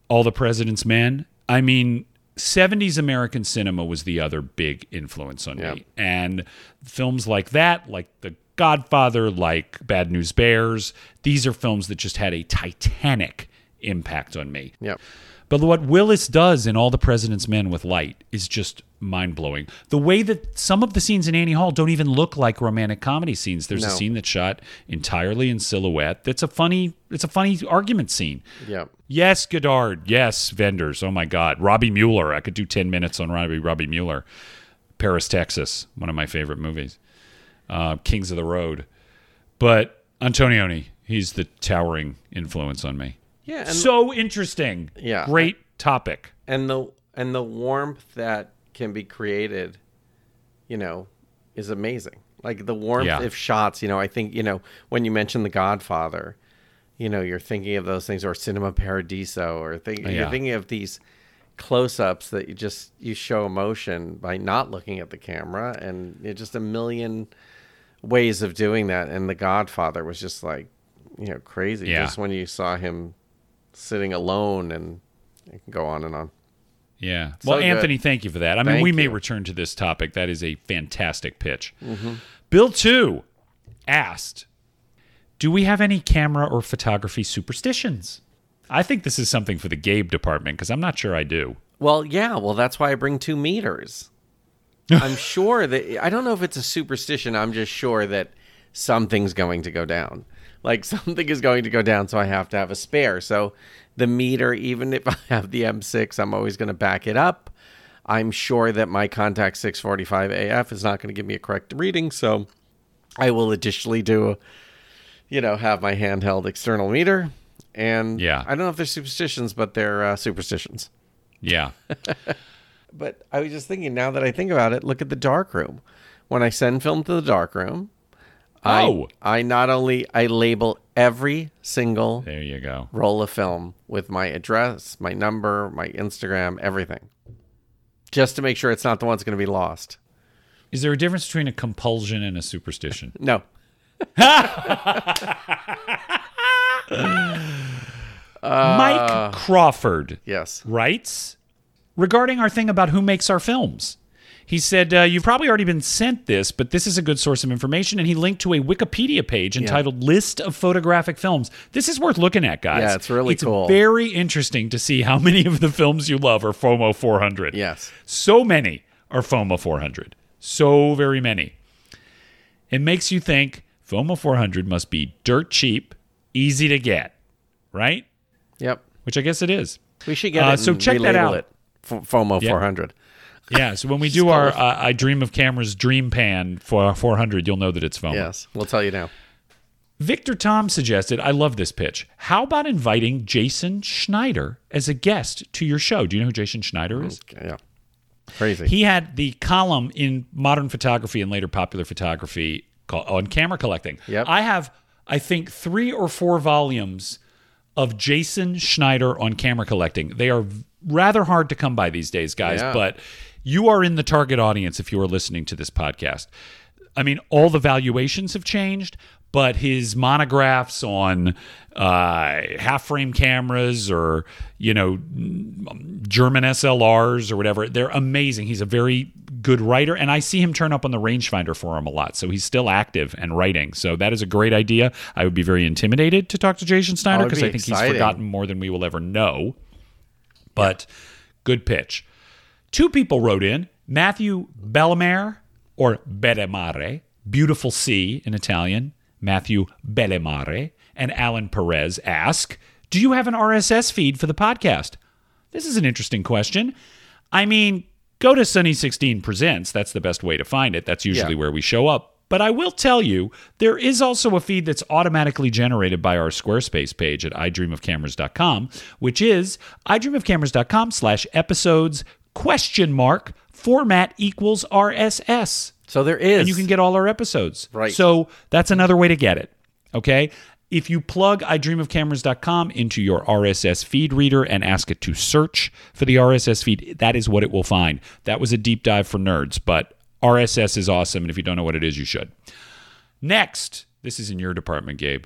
All the President's Men. I mean... seventies American cinema was the other big influence on yep. me. And films like that, like The Godfather, like Bad News Bears, these are films that just had a titanic impact on me. Yep. But what Willis does in All the President's Men with light is just mind-blowing. The way that some of the scenes in Annie Hall don't even look like romantic comedy scenes. There's no. a scene that's shot entirely in silhouette. That's a funny it's a funny argument scene. Yeah. Yes, Godard. Yes, Wenders. Oh, my God. Robbie Mueller. I could do ten minutes on Robbie, Robbie Mueller. Paris, Texas. One of my favorite movies. Uh, Kings of the Road. But Antonioni, he's the towering influence on me. Yeah, and so interesting. Yeah, great topic. And the and the warmth that can be created, you know, is amazing. Like the warmth yeah. of shots. You know, I think you know when you mention The Godfather, you know, you're thinking of those things, or Cinema Paradiso, or think, yeah. you're thinking of these close-ups that you just you show emotion by not looking at the camera, and it's just a million ways of doing that. And The Godfather was just like you know crazy. Yeah. Just when you saw him. Sitting alone, and it can go on and on. Yeah. So well, good. Anthony, thank you for that. I thank mean, we you. may return to this topic. That is a fantastic pitch. Mm-hmm. Bill two asked, do we have any camera or photography superstitions? I think this is something for the Gabe department, because I'm not sure I do. Well, yeah. Well, that's why I bring two meters. I'm sure that... I don't know if it's a superstition. I'm just sure that something's going to go down. Like something is going to go down, so I have to have a spare. So the meter, even if I have the M six, I'm always going to back it up. I'm sure that my Contax six forty-five A F is not going to give me a correct reading, so I will additionally do, you know, have my handheld external meter. And yeah. I don't know if they're superstitions, but they're uh, superstitions. Yeah. But I was just thinking, now that I think about it, look at the darkroom. When I send film to the darkroom... Oh. I, I not only, I label every single there you go. roll of film with my address, my number, my Instagram, everything. Just to make sure it's not the one that's going to be lost. Is there a difference between a compulsion and a superstition? No. Mike Crawford yes. writes, regarding our thing about who makes our films. He said, uh, you've probably already been sent this, but this is a good source of information. And he linked to a Wikipedia page entitled yeah. List of Photographic Films. This is worth looking at, guys. Yeah, it's really it's cool. It's very interesting to see how many of the films you love are FOMO four hundred. Yes. So many are FOMO four hundred. So very many. It makes you think FOMO four hundred must be dirt cheap, easy to get, right? Yep. Which I guess it is. We should get uh, it and so check that out. It. F- FOMO yep. four hundred. Yeah, so when we do our uh, I Dream of Cameras Dream Pan for four hundred, you'll know that it's FOMO. Yes, we'll tell you now. Victor Tom suggested, I love this pitch. How about inviting Jason Schneider as a guest to your show? Do you know who Jason Schneider is? Okay, yeah. Crazy. He had the column in Modern Photography and later Popular Photography called On Camera Collecting. Yep. I have, I think, three or four volumes of Jason Schneider On Camera Collecting. They are rather hard to come by these days, guys, yeah. but you are in the target audience if you are listening to this podcast. I mean, all the valuations have changed, but his monographs on uh, half-frame cameras or, you know, German S L Rs or whatever, they're amazing. He's a very good writer, and I see him turn up on the Rangefinder Forum a lot, so he's still active and writing. So that is a great idea. I would be very intimidated to talk to Jason Schneider because I think exciting. He's forgotten more than we will ever know. But yeah. Good pitch. Two people wrote in, Matthew Bellemare or Bellemare, beautiful C in Italian, Matthew Bellemare and Alan Perez ask, do you have an R S S feed for the podcast? This is an interesting question. I mean, go to Sunny sixteen Presents. That's the best way to find it. That's usually yeah. where we show up. But I will tell you, there is also a feed that's automatically generated by our Squarespace page at i dream of cameras dot com, which is i dream of cameras dot com slash episodes question mark format equals R S S. So there is. And you can get all our episodes. Right. So that's another way to get it, okay? If you plug i dream of cameras dot com into your R S S feed reader and ask it to search for the R S S feed, that is what it will find. That was a deep dive for nerds, but R S S is awesome, and if you don't know what it is, you should. Next, this is in your department, Gabe.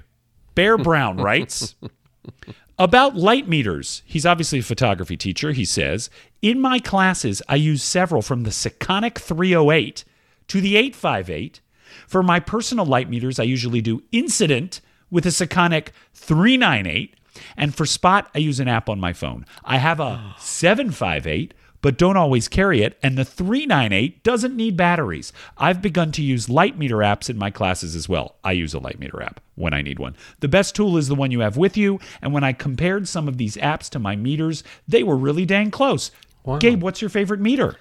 Bear Brown writes, about light meters, he's obviously a photography teacher, he says, in my classes, I use several from the Siconic three oh eight to the eight fifty-eight. For my personal light meters, I usually do incident with a Siconic three ninety-eight. And for spot, I use an app on my phone. I have a seven fifty-eight, but don't always carry it. And the three ninety-eight doesn't need batteries. I've begun to use light meter apps in my classes as well. I use a light meter app when I need one. The best tool is the one you have with you. And when I compared some of these apps to my meters, they were really dang close. Wow. Gabe, what's your favorite meter?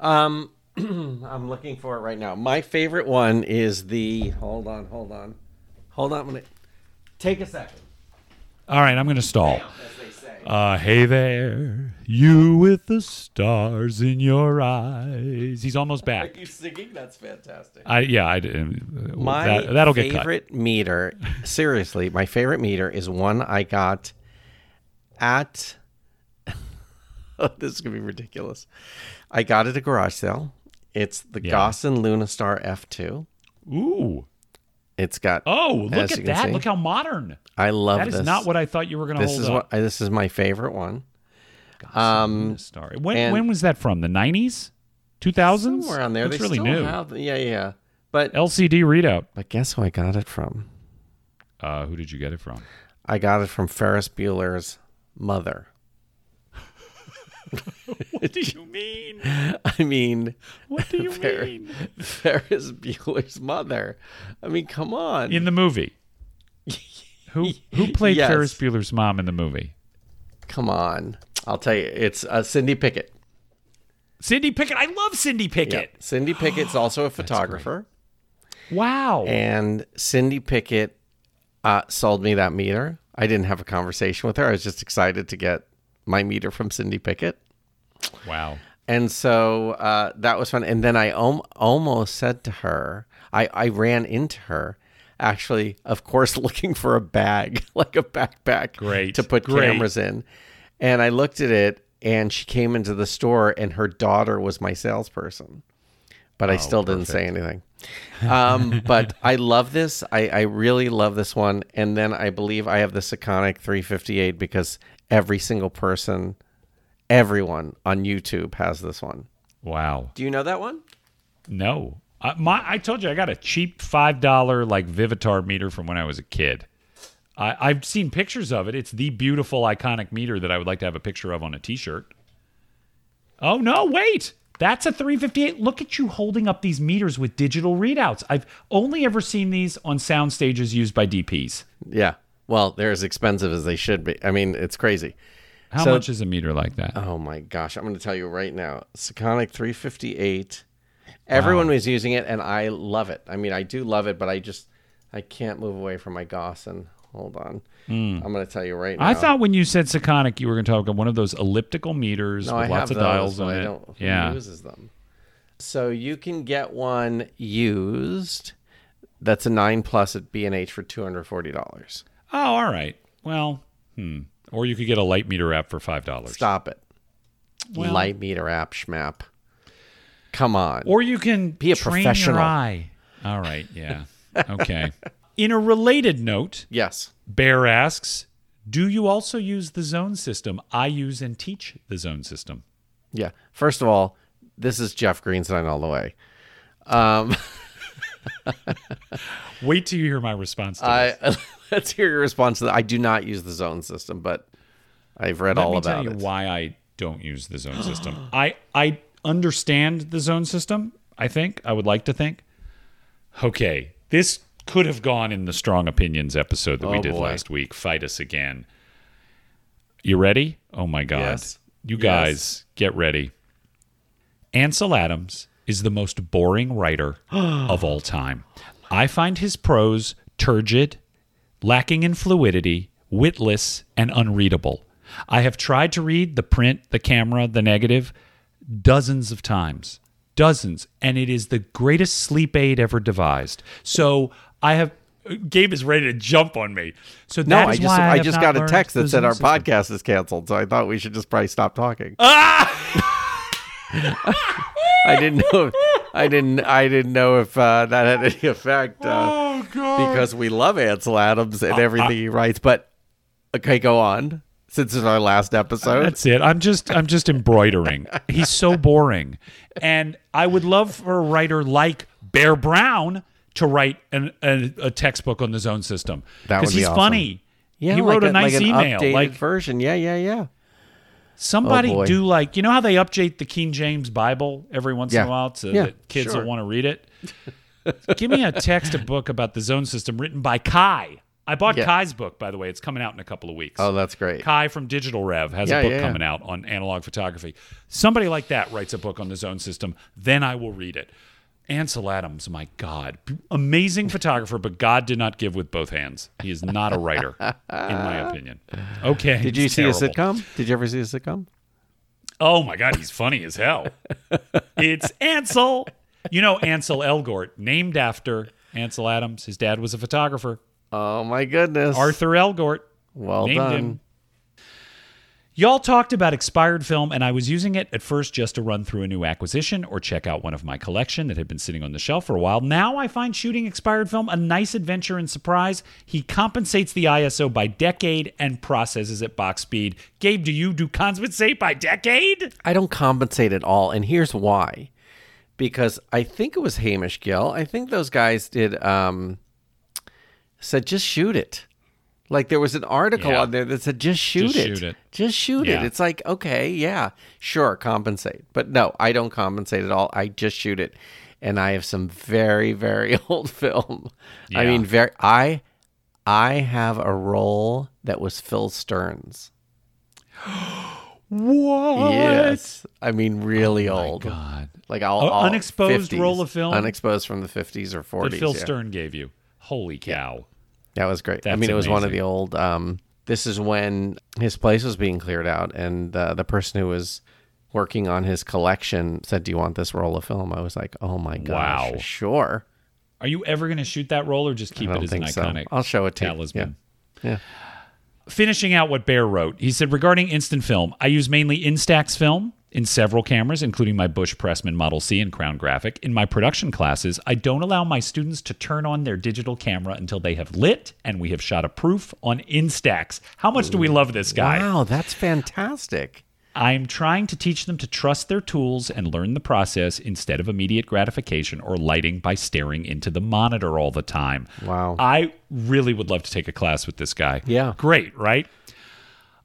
Um, I'm looking for it right now. My favorite one is the, hold on, hold on. Hold on a minute. Take a second. All right, I'm going to stall. As they say. Uh, hey there, you with the stars in your eyes. He's almost back. Are you singing? That's fantastic. I yeah, I didn't. My that, that'll get cut. My favorite meter, seriously, my favorite meter is one I got at, this is going to be ridiculous. I got it at a garage sale. It's the yeah. Gossen Lunastar F two. Ooh. It's got... Oh, look at that. See, look how modern. I love that this. That is not what I thought you were going to hold is up. What, this is my favorite one. Um, star. When, when was that from? The nineties? two thousands? Somewhere on there. It's really new. Have, yeah, yeah. But L C D readout. But guess who I got it from? Uh, who did you get it from? I got it from Ferris Bueller's mother. What do you mean? I mean, what do you Fer- mean? Ferris Bueller's mother. I mean, come on. In the movie, who who played yes. Ferris Bueller's mom in the movie? Come on, I'll tell you. It's uh, Cindy Pickett. Cindy Pickett. I love Cindy Pickett. Yep. Cindy Pickett's also a photographer. Wow. And Cindy Pickett uh, sold me that meter. I didn't have a conversation with her. I was just excited to get my meter from Cindy Pickett. Wow. And so uh, that was fun. And then I om- almost said to her, I, I ran into her, actually, of course, looking for a bag, like a backpack Great. to put Great. cameras in. And I looked at it, and she came into the store, and her daughter was my salesperson. But I oh, still didn't perfect. say anything. Um, but I love this. I, I really love this one. And then I believe I have the Siconic three fifty-eight because every single person, everyone on YouTube has this one. Wow. Do you know that one? No. I, my, I told you I got a cheap five dollars like Vivitar meter from when I was a kid. I, I've seen pictures of it. It's the beautiful, iconic meter that I would like to have a picture of on a T-shirt. Oh, no, wait. That's a three fifty-eight. Look at you holding up these meters with digital readouts. I've only ever seen these on sound stages used by D Ps. Yeah. Well, they're as expensive as they should be. I mean, it's crazy. How so, much is a meter like that? Oh, my gosh. I'm going to tell you right now. Siconic three fifty-eight. Everyone wow. was using it, and I love it. I mean, I do love it, but I just, I can't move away from my Gossen. Hold on. Mm. I'm going to tell you right now. I thought when you said Siconic, you were going to talk about one of those elliptical meters no, with I lots have of those, dials on I it. Don't, yeah. Who uses them? So you can get one used that's a nine plus at B and H for two hundred forty dollars. Oh, all right. Well, hmm. Or you could get a light meter app for five dollars. Stop it. Well, light meter app, schmap. Come on. Or you can be a train professional. Your eye. All right. Yeah. Okay. In a related note, yes. Bear asks, do you also use the zone system? I use and teach the zone system. Yeah. First of all, this is Jeff Greenstein all the way. Um, Wait till you hear my response to I, this. Let's hear your response to that. I do not use the zone system, but I've read Let all about it. Let me tell you it. why I don't use the zone system. I, I understand the zone system, I think. I would like to think. Okay. This could have gone in the Strong Opinions episode that oh, we did boy. last week. Fight us again. You ready? Oh, my God. Yes. You guys, yes. get ready. Ansel Adams is the most boring writer of all time. I find his prose turgid, lacking in fluidity, witless, and unreadable. I have tried to read the print, the camera, the negative dozens of times. Dozens. And it is the greatest sleep aid ever devised. So I have... Gabe is ready to jump on me. So that no, is I just, why I, I just got a text that said our system. podcast is canceled, so I thought we should just probably stop talking. Ah! I didn't know. If, I didn't. I didn't know if uh, that had any effect. Uh, oh God! Because we love Ansel Adams and uh, everything I, he writes. But okay, go on. Since it's our last episode, that's it. I'm just. I'm just embroidering. He's so boring, and I would love for a writer like Bear Brown to write an, a, a textbook on the zone system. That would be awesome. Because he's funny. Yeah, he wrote like a, a nice like an email, updated like version. Yeah, yeah, yeah. Somebody oh do like, you know how they update the King James Bible every once yeah. in a while so yeah, that kids sure. will want to read it? Give me a textbook about the zone system written by Kai. I bought yeah. Kai's book, by the way. It's coming out in a couple of weeks. Oh, that's great. Kai from Digital Rev has yeah, a book yeah, coming yeah. out on analog photography. Somebody like that writes a book on the zone system. Then I will read it. Ansel Adams, my God. Amazing photographer, but God did not give with both hands. He is not a writer, in my opinion. Okay. Did you see terrible. a sitcom? Did you ever see a sitcom? Oh, my God. He's funny as hell. It's Ansel. You know Ansel Elgort, named after Ansel Adams. His dad was a photographer. Oh, my goodness. Arthur Elgort. Well named done. Him. Y'all talked about expired film, and I was using it at first just to run through a new acquisition or check out one of my collection that had been sitting on the shelf for a while. Now I find shooting expired film a nice adventure and surprise. He compensates the I S O by decade and processes at box speed. Gabe, do you do compensate by decade? I don't compensate at all, and here's why. Because I think it was Hamish Gill. I think those guys did um, said just shoot it. Like there was an article yeah. on there that said, just shoot just it. Shoot it. Just shoot yeah. it. It's like, okay, yeah, sure, compensate. But no, I don't compensate at all. I just shoot it. And I have some very, very old film. Yeah. I mean, very. I I have a roll that was Phil Stearns. What? Yes. I mean, really oh my old. God. Like all, all unexposed fifties. Roll of film? Unexposed from the fifties or forties. That Phil yeah. Stern gave you. Holy cow. Yeah. That was great. That's I mean, it was amazing. One of the old, um, this is when his place was being cleared out and uh, the person who was working on his collection said, do you want this roll of film? I was like, oh my gosh, wow. sure. Are you ever going to shoot that roll or just keep it as an iconic so. I'll show it to talisman? You. Yeah. yeah. Finishing out what Bear wrote, he said, regarding instant film, I use mainly Instax film in several cameras, including my Bush Pressman Model C and Crown Graphic. In my production classes, I don't allow my students to turn on their digital camera until they have lit and we have shot a proof on Instax. How much Ooh, do we love this guy? Wow, that's fantastic. I'm trying to teach them to trust their tools and learn the process instead of immediate gratification or lighting by staring into the monitor all the time. Wow. I really would love to take a class with this guy. Yeah. Great, right?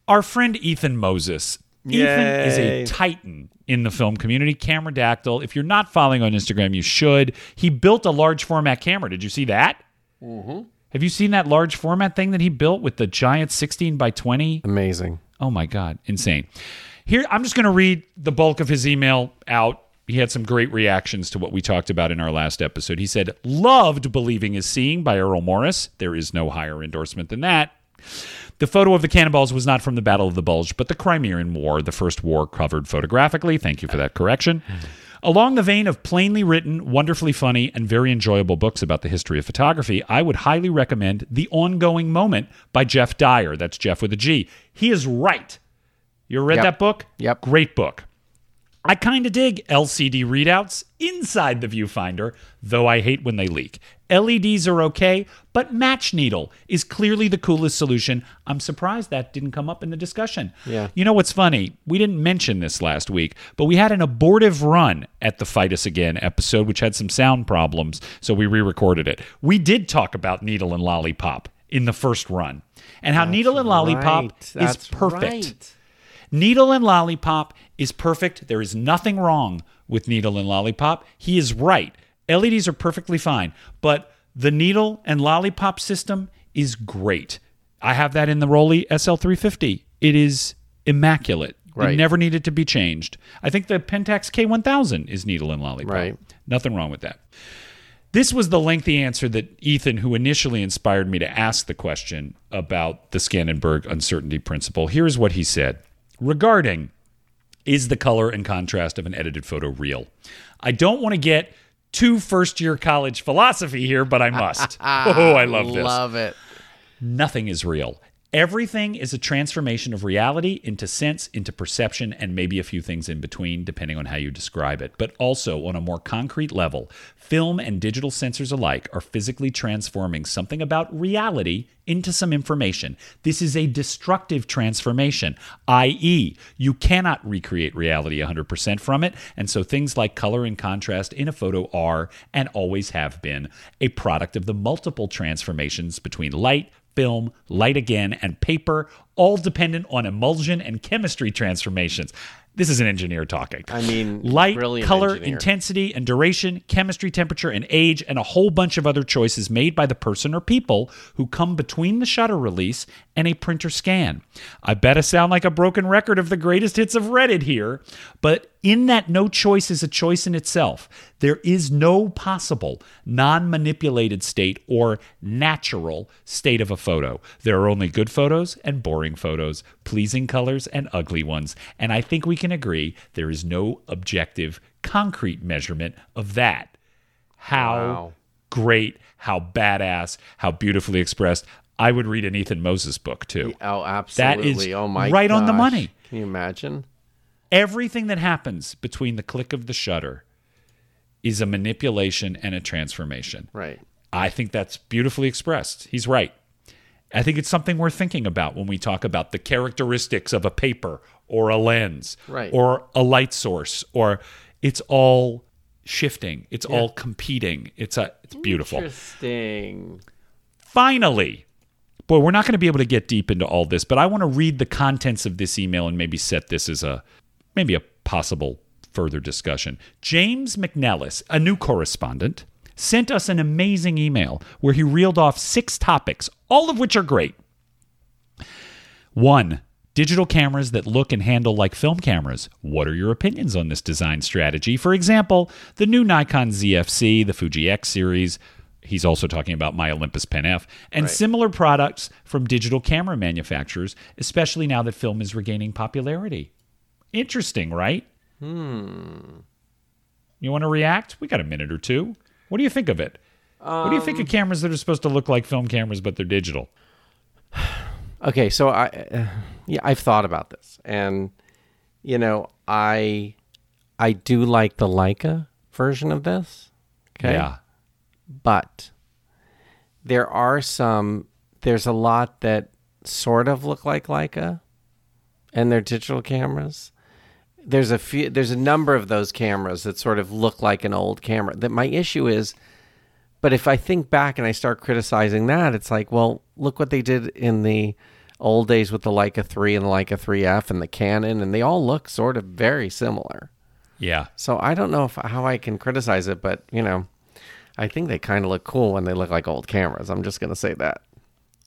Our friend Ethan Moses... Yay. Ethan is a titan in the film community, Camera Dactyl. If you're not following on Instagram, you should. He built a large format camera. Did you see that? Mm-hmm. Have you seen that large format thing that he built with the giant sixteen by twenty? Amazing. Oh, my God. Insane. Here, I'm just going to read the bulk of his email out he had some great reactions to what we talked about in our last episode. He said, loved Believing is Seeing by Errol Morris. There is no higher endorsement than that. The photo of the cannonballs was not from the Battle of the Bulge, but the Crimean War, the first war covered photographically. Thank you for that correction. Along the vein of plainly written, wonderfully funny, and very enjoyable books about the history of photography, I would highly recommend The Ongoing Moment by Jeff Dyer. That's Jeff with a G. He is right. You ever read yep. that book? Yep. Great book. I kind of dig L C D readouts inside the viewfinder, though I hate when they leak. L E Ds are okay, but match needle is clearly the coolest solution. I'm surprised that didn't come up in the discussion. Yeah. You know what's funny? We didn't mention this last week, but we had an abortive run at the Fight Us Again episode, which had some sound problems, so we re-recorded it. We did talk about needle and lollipop in the first run, and how That's needle and lollipop right. is That's perfect. Right. Needle and lollipop is perfect. There is nothing wrong with needle and lollipop. He is right. L E Ds are perfectly fine, but the needle and lollipop system is great. I have that in the Rollei S L three fifty. It is immaculate. Right. It never needed to be changed. I think the Pentax K one thousand is needle and lollipop. Right. Nothing wrong with that. This was the lengthy answer that Ethan, who initially inspired me to ask the question about the Scandenberg uncertainty principle, here's what he said. Regarding, is the color and contrast of an edited photo real? I don't want to get too first-year college philosophy here, but I must. oh, I love this. Love it. Nothing is real. Everything is a transformation of reality into sense, into perception, and maybe a few things in between, depending on how you describe it. But also, on a more concrete level, film and digital sensors alike are physically transforming something about reality into some information. This is a destructive transformation, that is, you cannot recreate reality one hundred percent from it, and so things like color and contrast in a photo are, and always have been, a product of the multiple transformations between light, film, light again, and paper, all dependent on emulsion and chemistry transformations. This is an engineer talking. I mean, light, color, engineer. Intensity, and duration, chemistry, temperature, and age, and a whole bunch of other choices made by the person or people who come between the shutter release and a printer scan. I bet I sound like a broken record of the greatest hits of Reddit here, but in that no choice is a choice in itself, there is no possible non-manipulated state or natural state of a photo. There are only good photos and boring photos, pleasing colors and ugly ones, and I think we can agree there is no objective, concrete measurement of that. How wow. great, how badass, how beautifully expressed. I would read an Ethan Moses book, too. Oh, absolutely. That is oh my right gosh. On the money. Can you imagine? Everything that happens between the click of the shutter is a manipulation and a transformation. Right. I think that's beautifully expressed. He's right. I think it's something we're thinking about when we talk about the characteristics of a paper or a lens right. or a light source, or it's all shifting. It's yeah. all competing. It's a, it's beautiful. Interesting. Finally, boy, we're not going to be able to get deep into all this, but I want to read the contents of this email and maybe set this as a maybe a possible further discussion. James McNellis, a new correspondent, sent us an amazing email where he reeled off six topics, all of which are great. One, digital cameras that look and handle like film cameras. What are your opinions on this design strategy? For example, the new Nikon Z F C, the Fuji X series. He's also talking about my Olympus Pen F. And right. similar products from digital camera manufacturers, especially now that film is regaining popularity. Interesting, right? Hmm. You want to react? We got a minute or two. What do you think of it? Um, what do you think of cameras that are supposed to look like film cameras, but they're digital? Okay, so I, uh, yeah, I've thought about this, and you know, I, I do like the Leica version of this. Okay, yeah, but there are some. There's a lot that sort of look like Leica, and they're digital cameras. There's a few. There's a number of those cameras that sort of look like an old camera. That my issue is. But if I think back and I start criticizing that, it's like, well, look what they did in the old days with the Leica three and the Leica three F and the Canon, and they all look sort of very similar. Yeah. So I don't know if, how I can criticize it, but, you know, I think they kind of look cool when they look like old cameras. I'm just going to say that.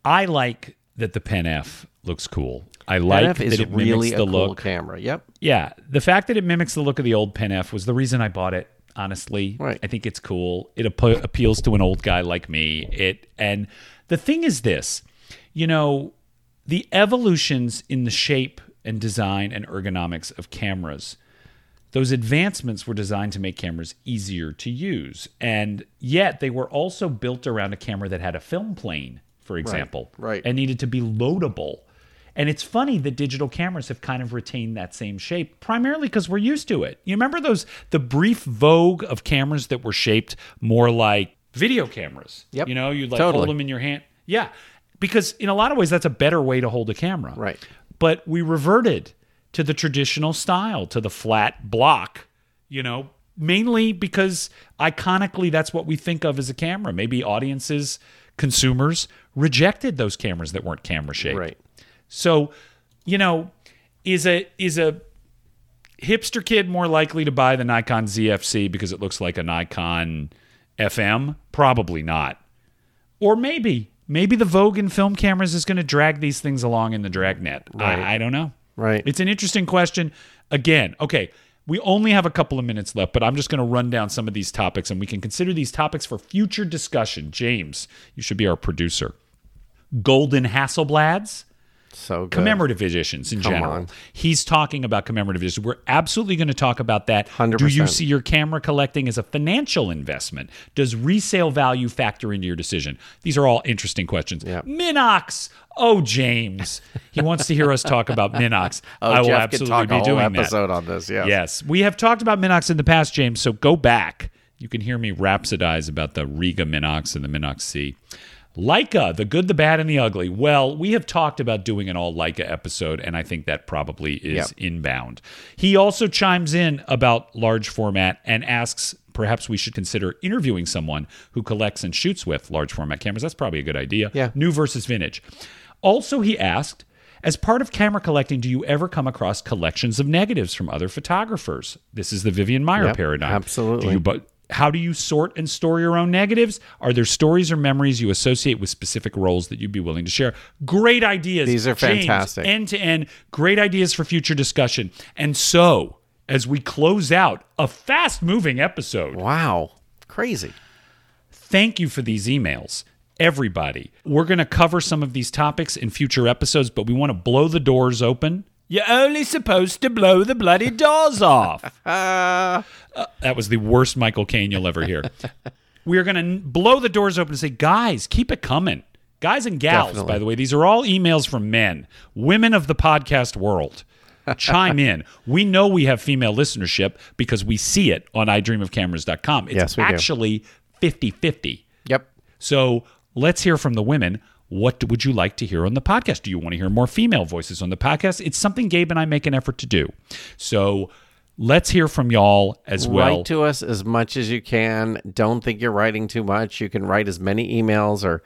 I like that the Pen F looks cool. I like that it really mimics the look. Cool camera. Yep. Yeah, the fact that it mimics the look of the old Pen F was the reason I bought it. Honestly, right. I think it's cool. It ap- appeals to an old guy like me. It and the thing is this, you know, the evolutions in the shape and design and ergonomics of cameras. Those advancements were designed to make cameras easier to use. And yet they were also built around a camera that had a film plane, for example, right, right. and needed to be loadable. And it's funny that digital cameras have kind of retained that same shape, primarily because we're used to it. You remember those the brief vogue of cameras that were shaped more like video cameras? Yep. You know, you'd like totally. hold them in your hand. Yeah, because in a lot of ways, that's a better way to hold a camera. Right. But we reverted to the traditional style, to the flat block, you know, mainly because iconically that's what we think of as a camera. Maybe audiences, consumers rejected those cameras that weren't camera shaped. Right. So, you know, is a is a hipster kid more likely to buy the Nikon Z F C because it looks like a Nikon F M? Probably not. Or maybe. Maybe the vogue in film cameras is going to drag these things along in the dragnet. Right. I, I don't know. Right. It's an interesting question. Again, okay, we only have a couple of minutes left, but I'm just going to run down some of these topics, and we can consider these topics for future discussion. James, you should be our producer. Golden Hasselblads. So good. Commemorative editions in Come general. On. He's talking about commemorative editions. We're absolutely going to talk about that. one hundred percent. Do you see your camera collecting as a financial investment? Does resale value factor into your decision? These are all interesting questions. Yep. Minox. Oh, James. He wants to hear us talk about Minox. oh, I will Jeff absolutely can talk be a whole doing episode that. On this. Yes. Yes. We have talked about Minox in the past, James, so go back. You can hear me rhapsodize about the Riga Minox and the Minox C. Leica, the good, the bad, and the ugly. Well, we have talked about doing an all Leica episode, and I think that probably is yep. inbound. He also chimes in about large format and asks, perhaps we should consider interviewing someone who collects and shoots with large format cameras. That's probably a good idea. Yeah. New versus vintage. Also, he asked, as part of camera collecting, do you ever come across collections of negatives from other photographers? This is the Vivian Maier yep, paradigm. Absolutely. Do you bu- How do you sort and store your own negatives? Are there stories or memories you associate with specific roles that you'd be willing to share? Great ideas. These are James, fantastic. End to end, great ideas for future discussion. And so, as we close out a fast-moving episode. Wow, crazy. Thank you for these emails, everybody. We're going to cover some of these topics in future episodes, but we want to blow the doors open. You're only supposed to blow the bloody doors off. uh, that was the worst Michael Caine you'll ever hear. We are going to blow the doors open and say, guys, keep it coming. Guys and gals, Definitely. By the way, these are all emails from men, women of the podcast world. Chime in. We know we have female listenership because we see it on i dream of cameras dot com. It's yes, actually do. fifty-fifty. Yep. So let's hear from the women. What would you like to hear on the podcast? Do you want to hear more female voices on the podcast? It's something Gabe and I make an effort to do. So let's hear from y'all as well. Write to us as much as you can. Don't think you're writing too much. You can write as many emails or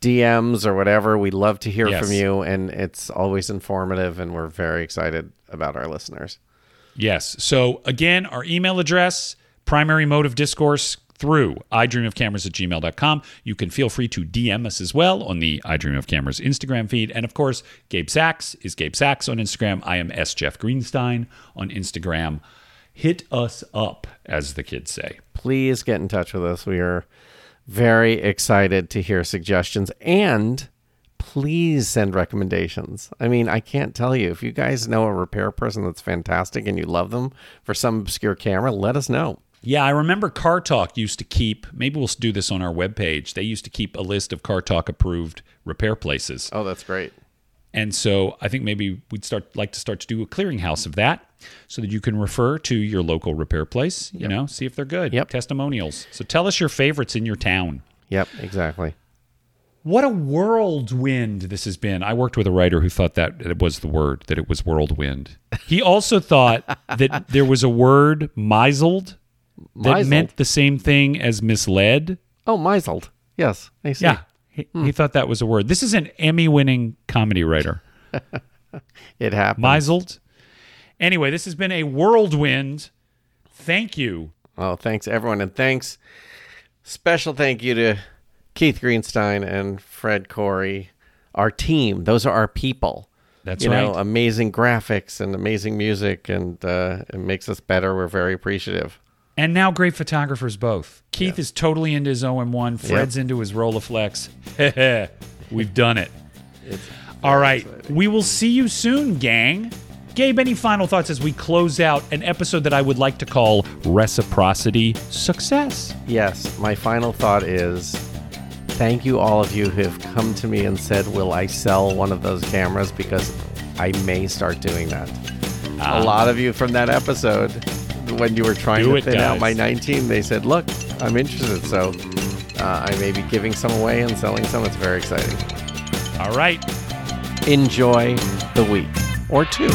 D Ms or whatever. We love to hear yes. from you, and it's always informative, and we're very excited about our listeners. Yes. So again, our email address, primary mode of discourse, through i dream of cameras at gmail dot com. You can feel free to D M us as well on the I Dream of Cameras Instagram feed. And of course, Gabe Sachs is Gabe Sachs on Instagram. I am S. Jeff Greenstein on Instagram. Hit us up, as the kids say. Please get in touch with us. We are very excited to hear suggestions. And please send recommendations. I mean, I can't tell you. If you guys know a repair person that's fantastic and you love them for some obscure camera, let us know. Yeah, I remember Car Talk used to keep, maybe we'll do this on our webpage, they used to keep a list of Car Talk approved repair places. Oh, that's great. And so I think maybe we'd start like to start to do a clearinghouse of that so that you can refer to your local repair place, you yep. know, see if they're good. Yep. Testimonials. So tell us your favorites in your town. Yep, exactly. What a whirlwind this has been. I worked with a writer who thought that it was the word, that it was whirlwind. He also thought that there was a word, misled. That misled. Meant the same thing as misled. Oh, misled. Yes, I see. Yeah, he, hmm. he thought that was a word. This is an Emmy-winning comedy writer. It happened. Misled. Anyway, this has been a whirlwind. Thank you. Oh, thanks, everyone. And thanks. Special thank you to Keith Greenstein and Fred Corey, our team. Those are our people. That's you right. know, amazing graphics and amazing music, and uh, it makes us better. We're very appreciative. And now great photographers both. Keith yeah. is totally into his O M one. Fred's yep. into his Rolleiflex. We've done it. It's All right. Exciting. We will see you soon, gang. Gabe, any final thoughts as we close out an episode that I would like to call Reciprocity Success? Yes. My final thought is... thank you, all of you who have come to me and said, will I sell one of those cameras? Because I may start doing that. Ah. A lot of you from that episode, when you were trying Do to thin out my nineteen, they said, look, I'm interested. So uh, I may be giving some away and selling some. It's very exciting. All right. Enjoy the week or two.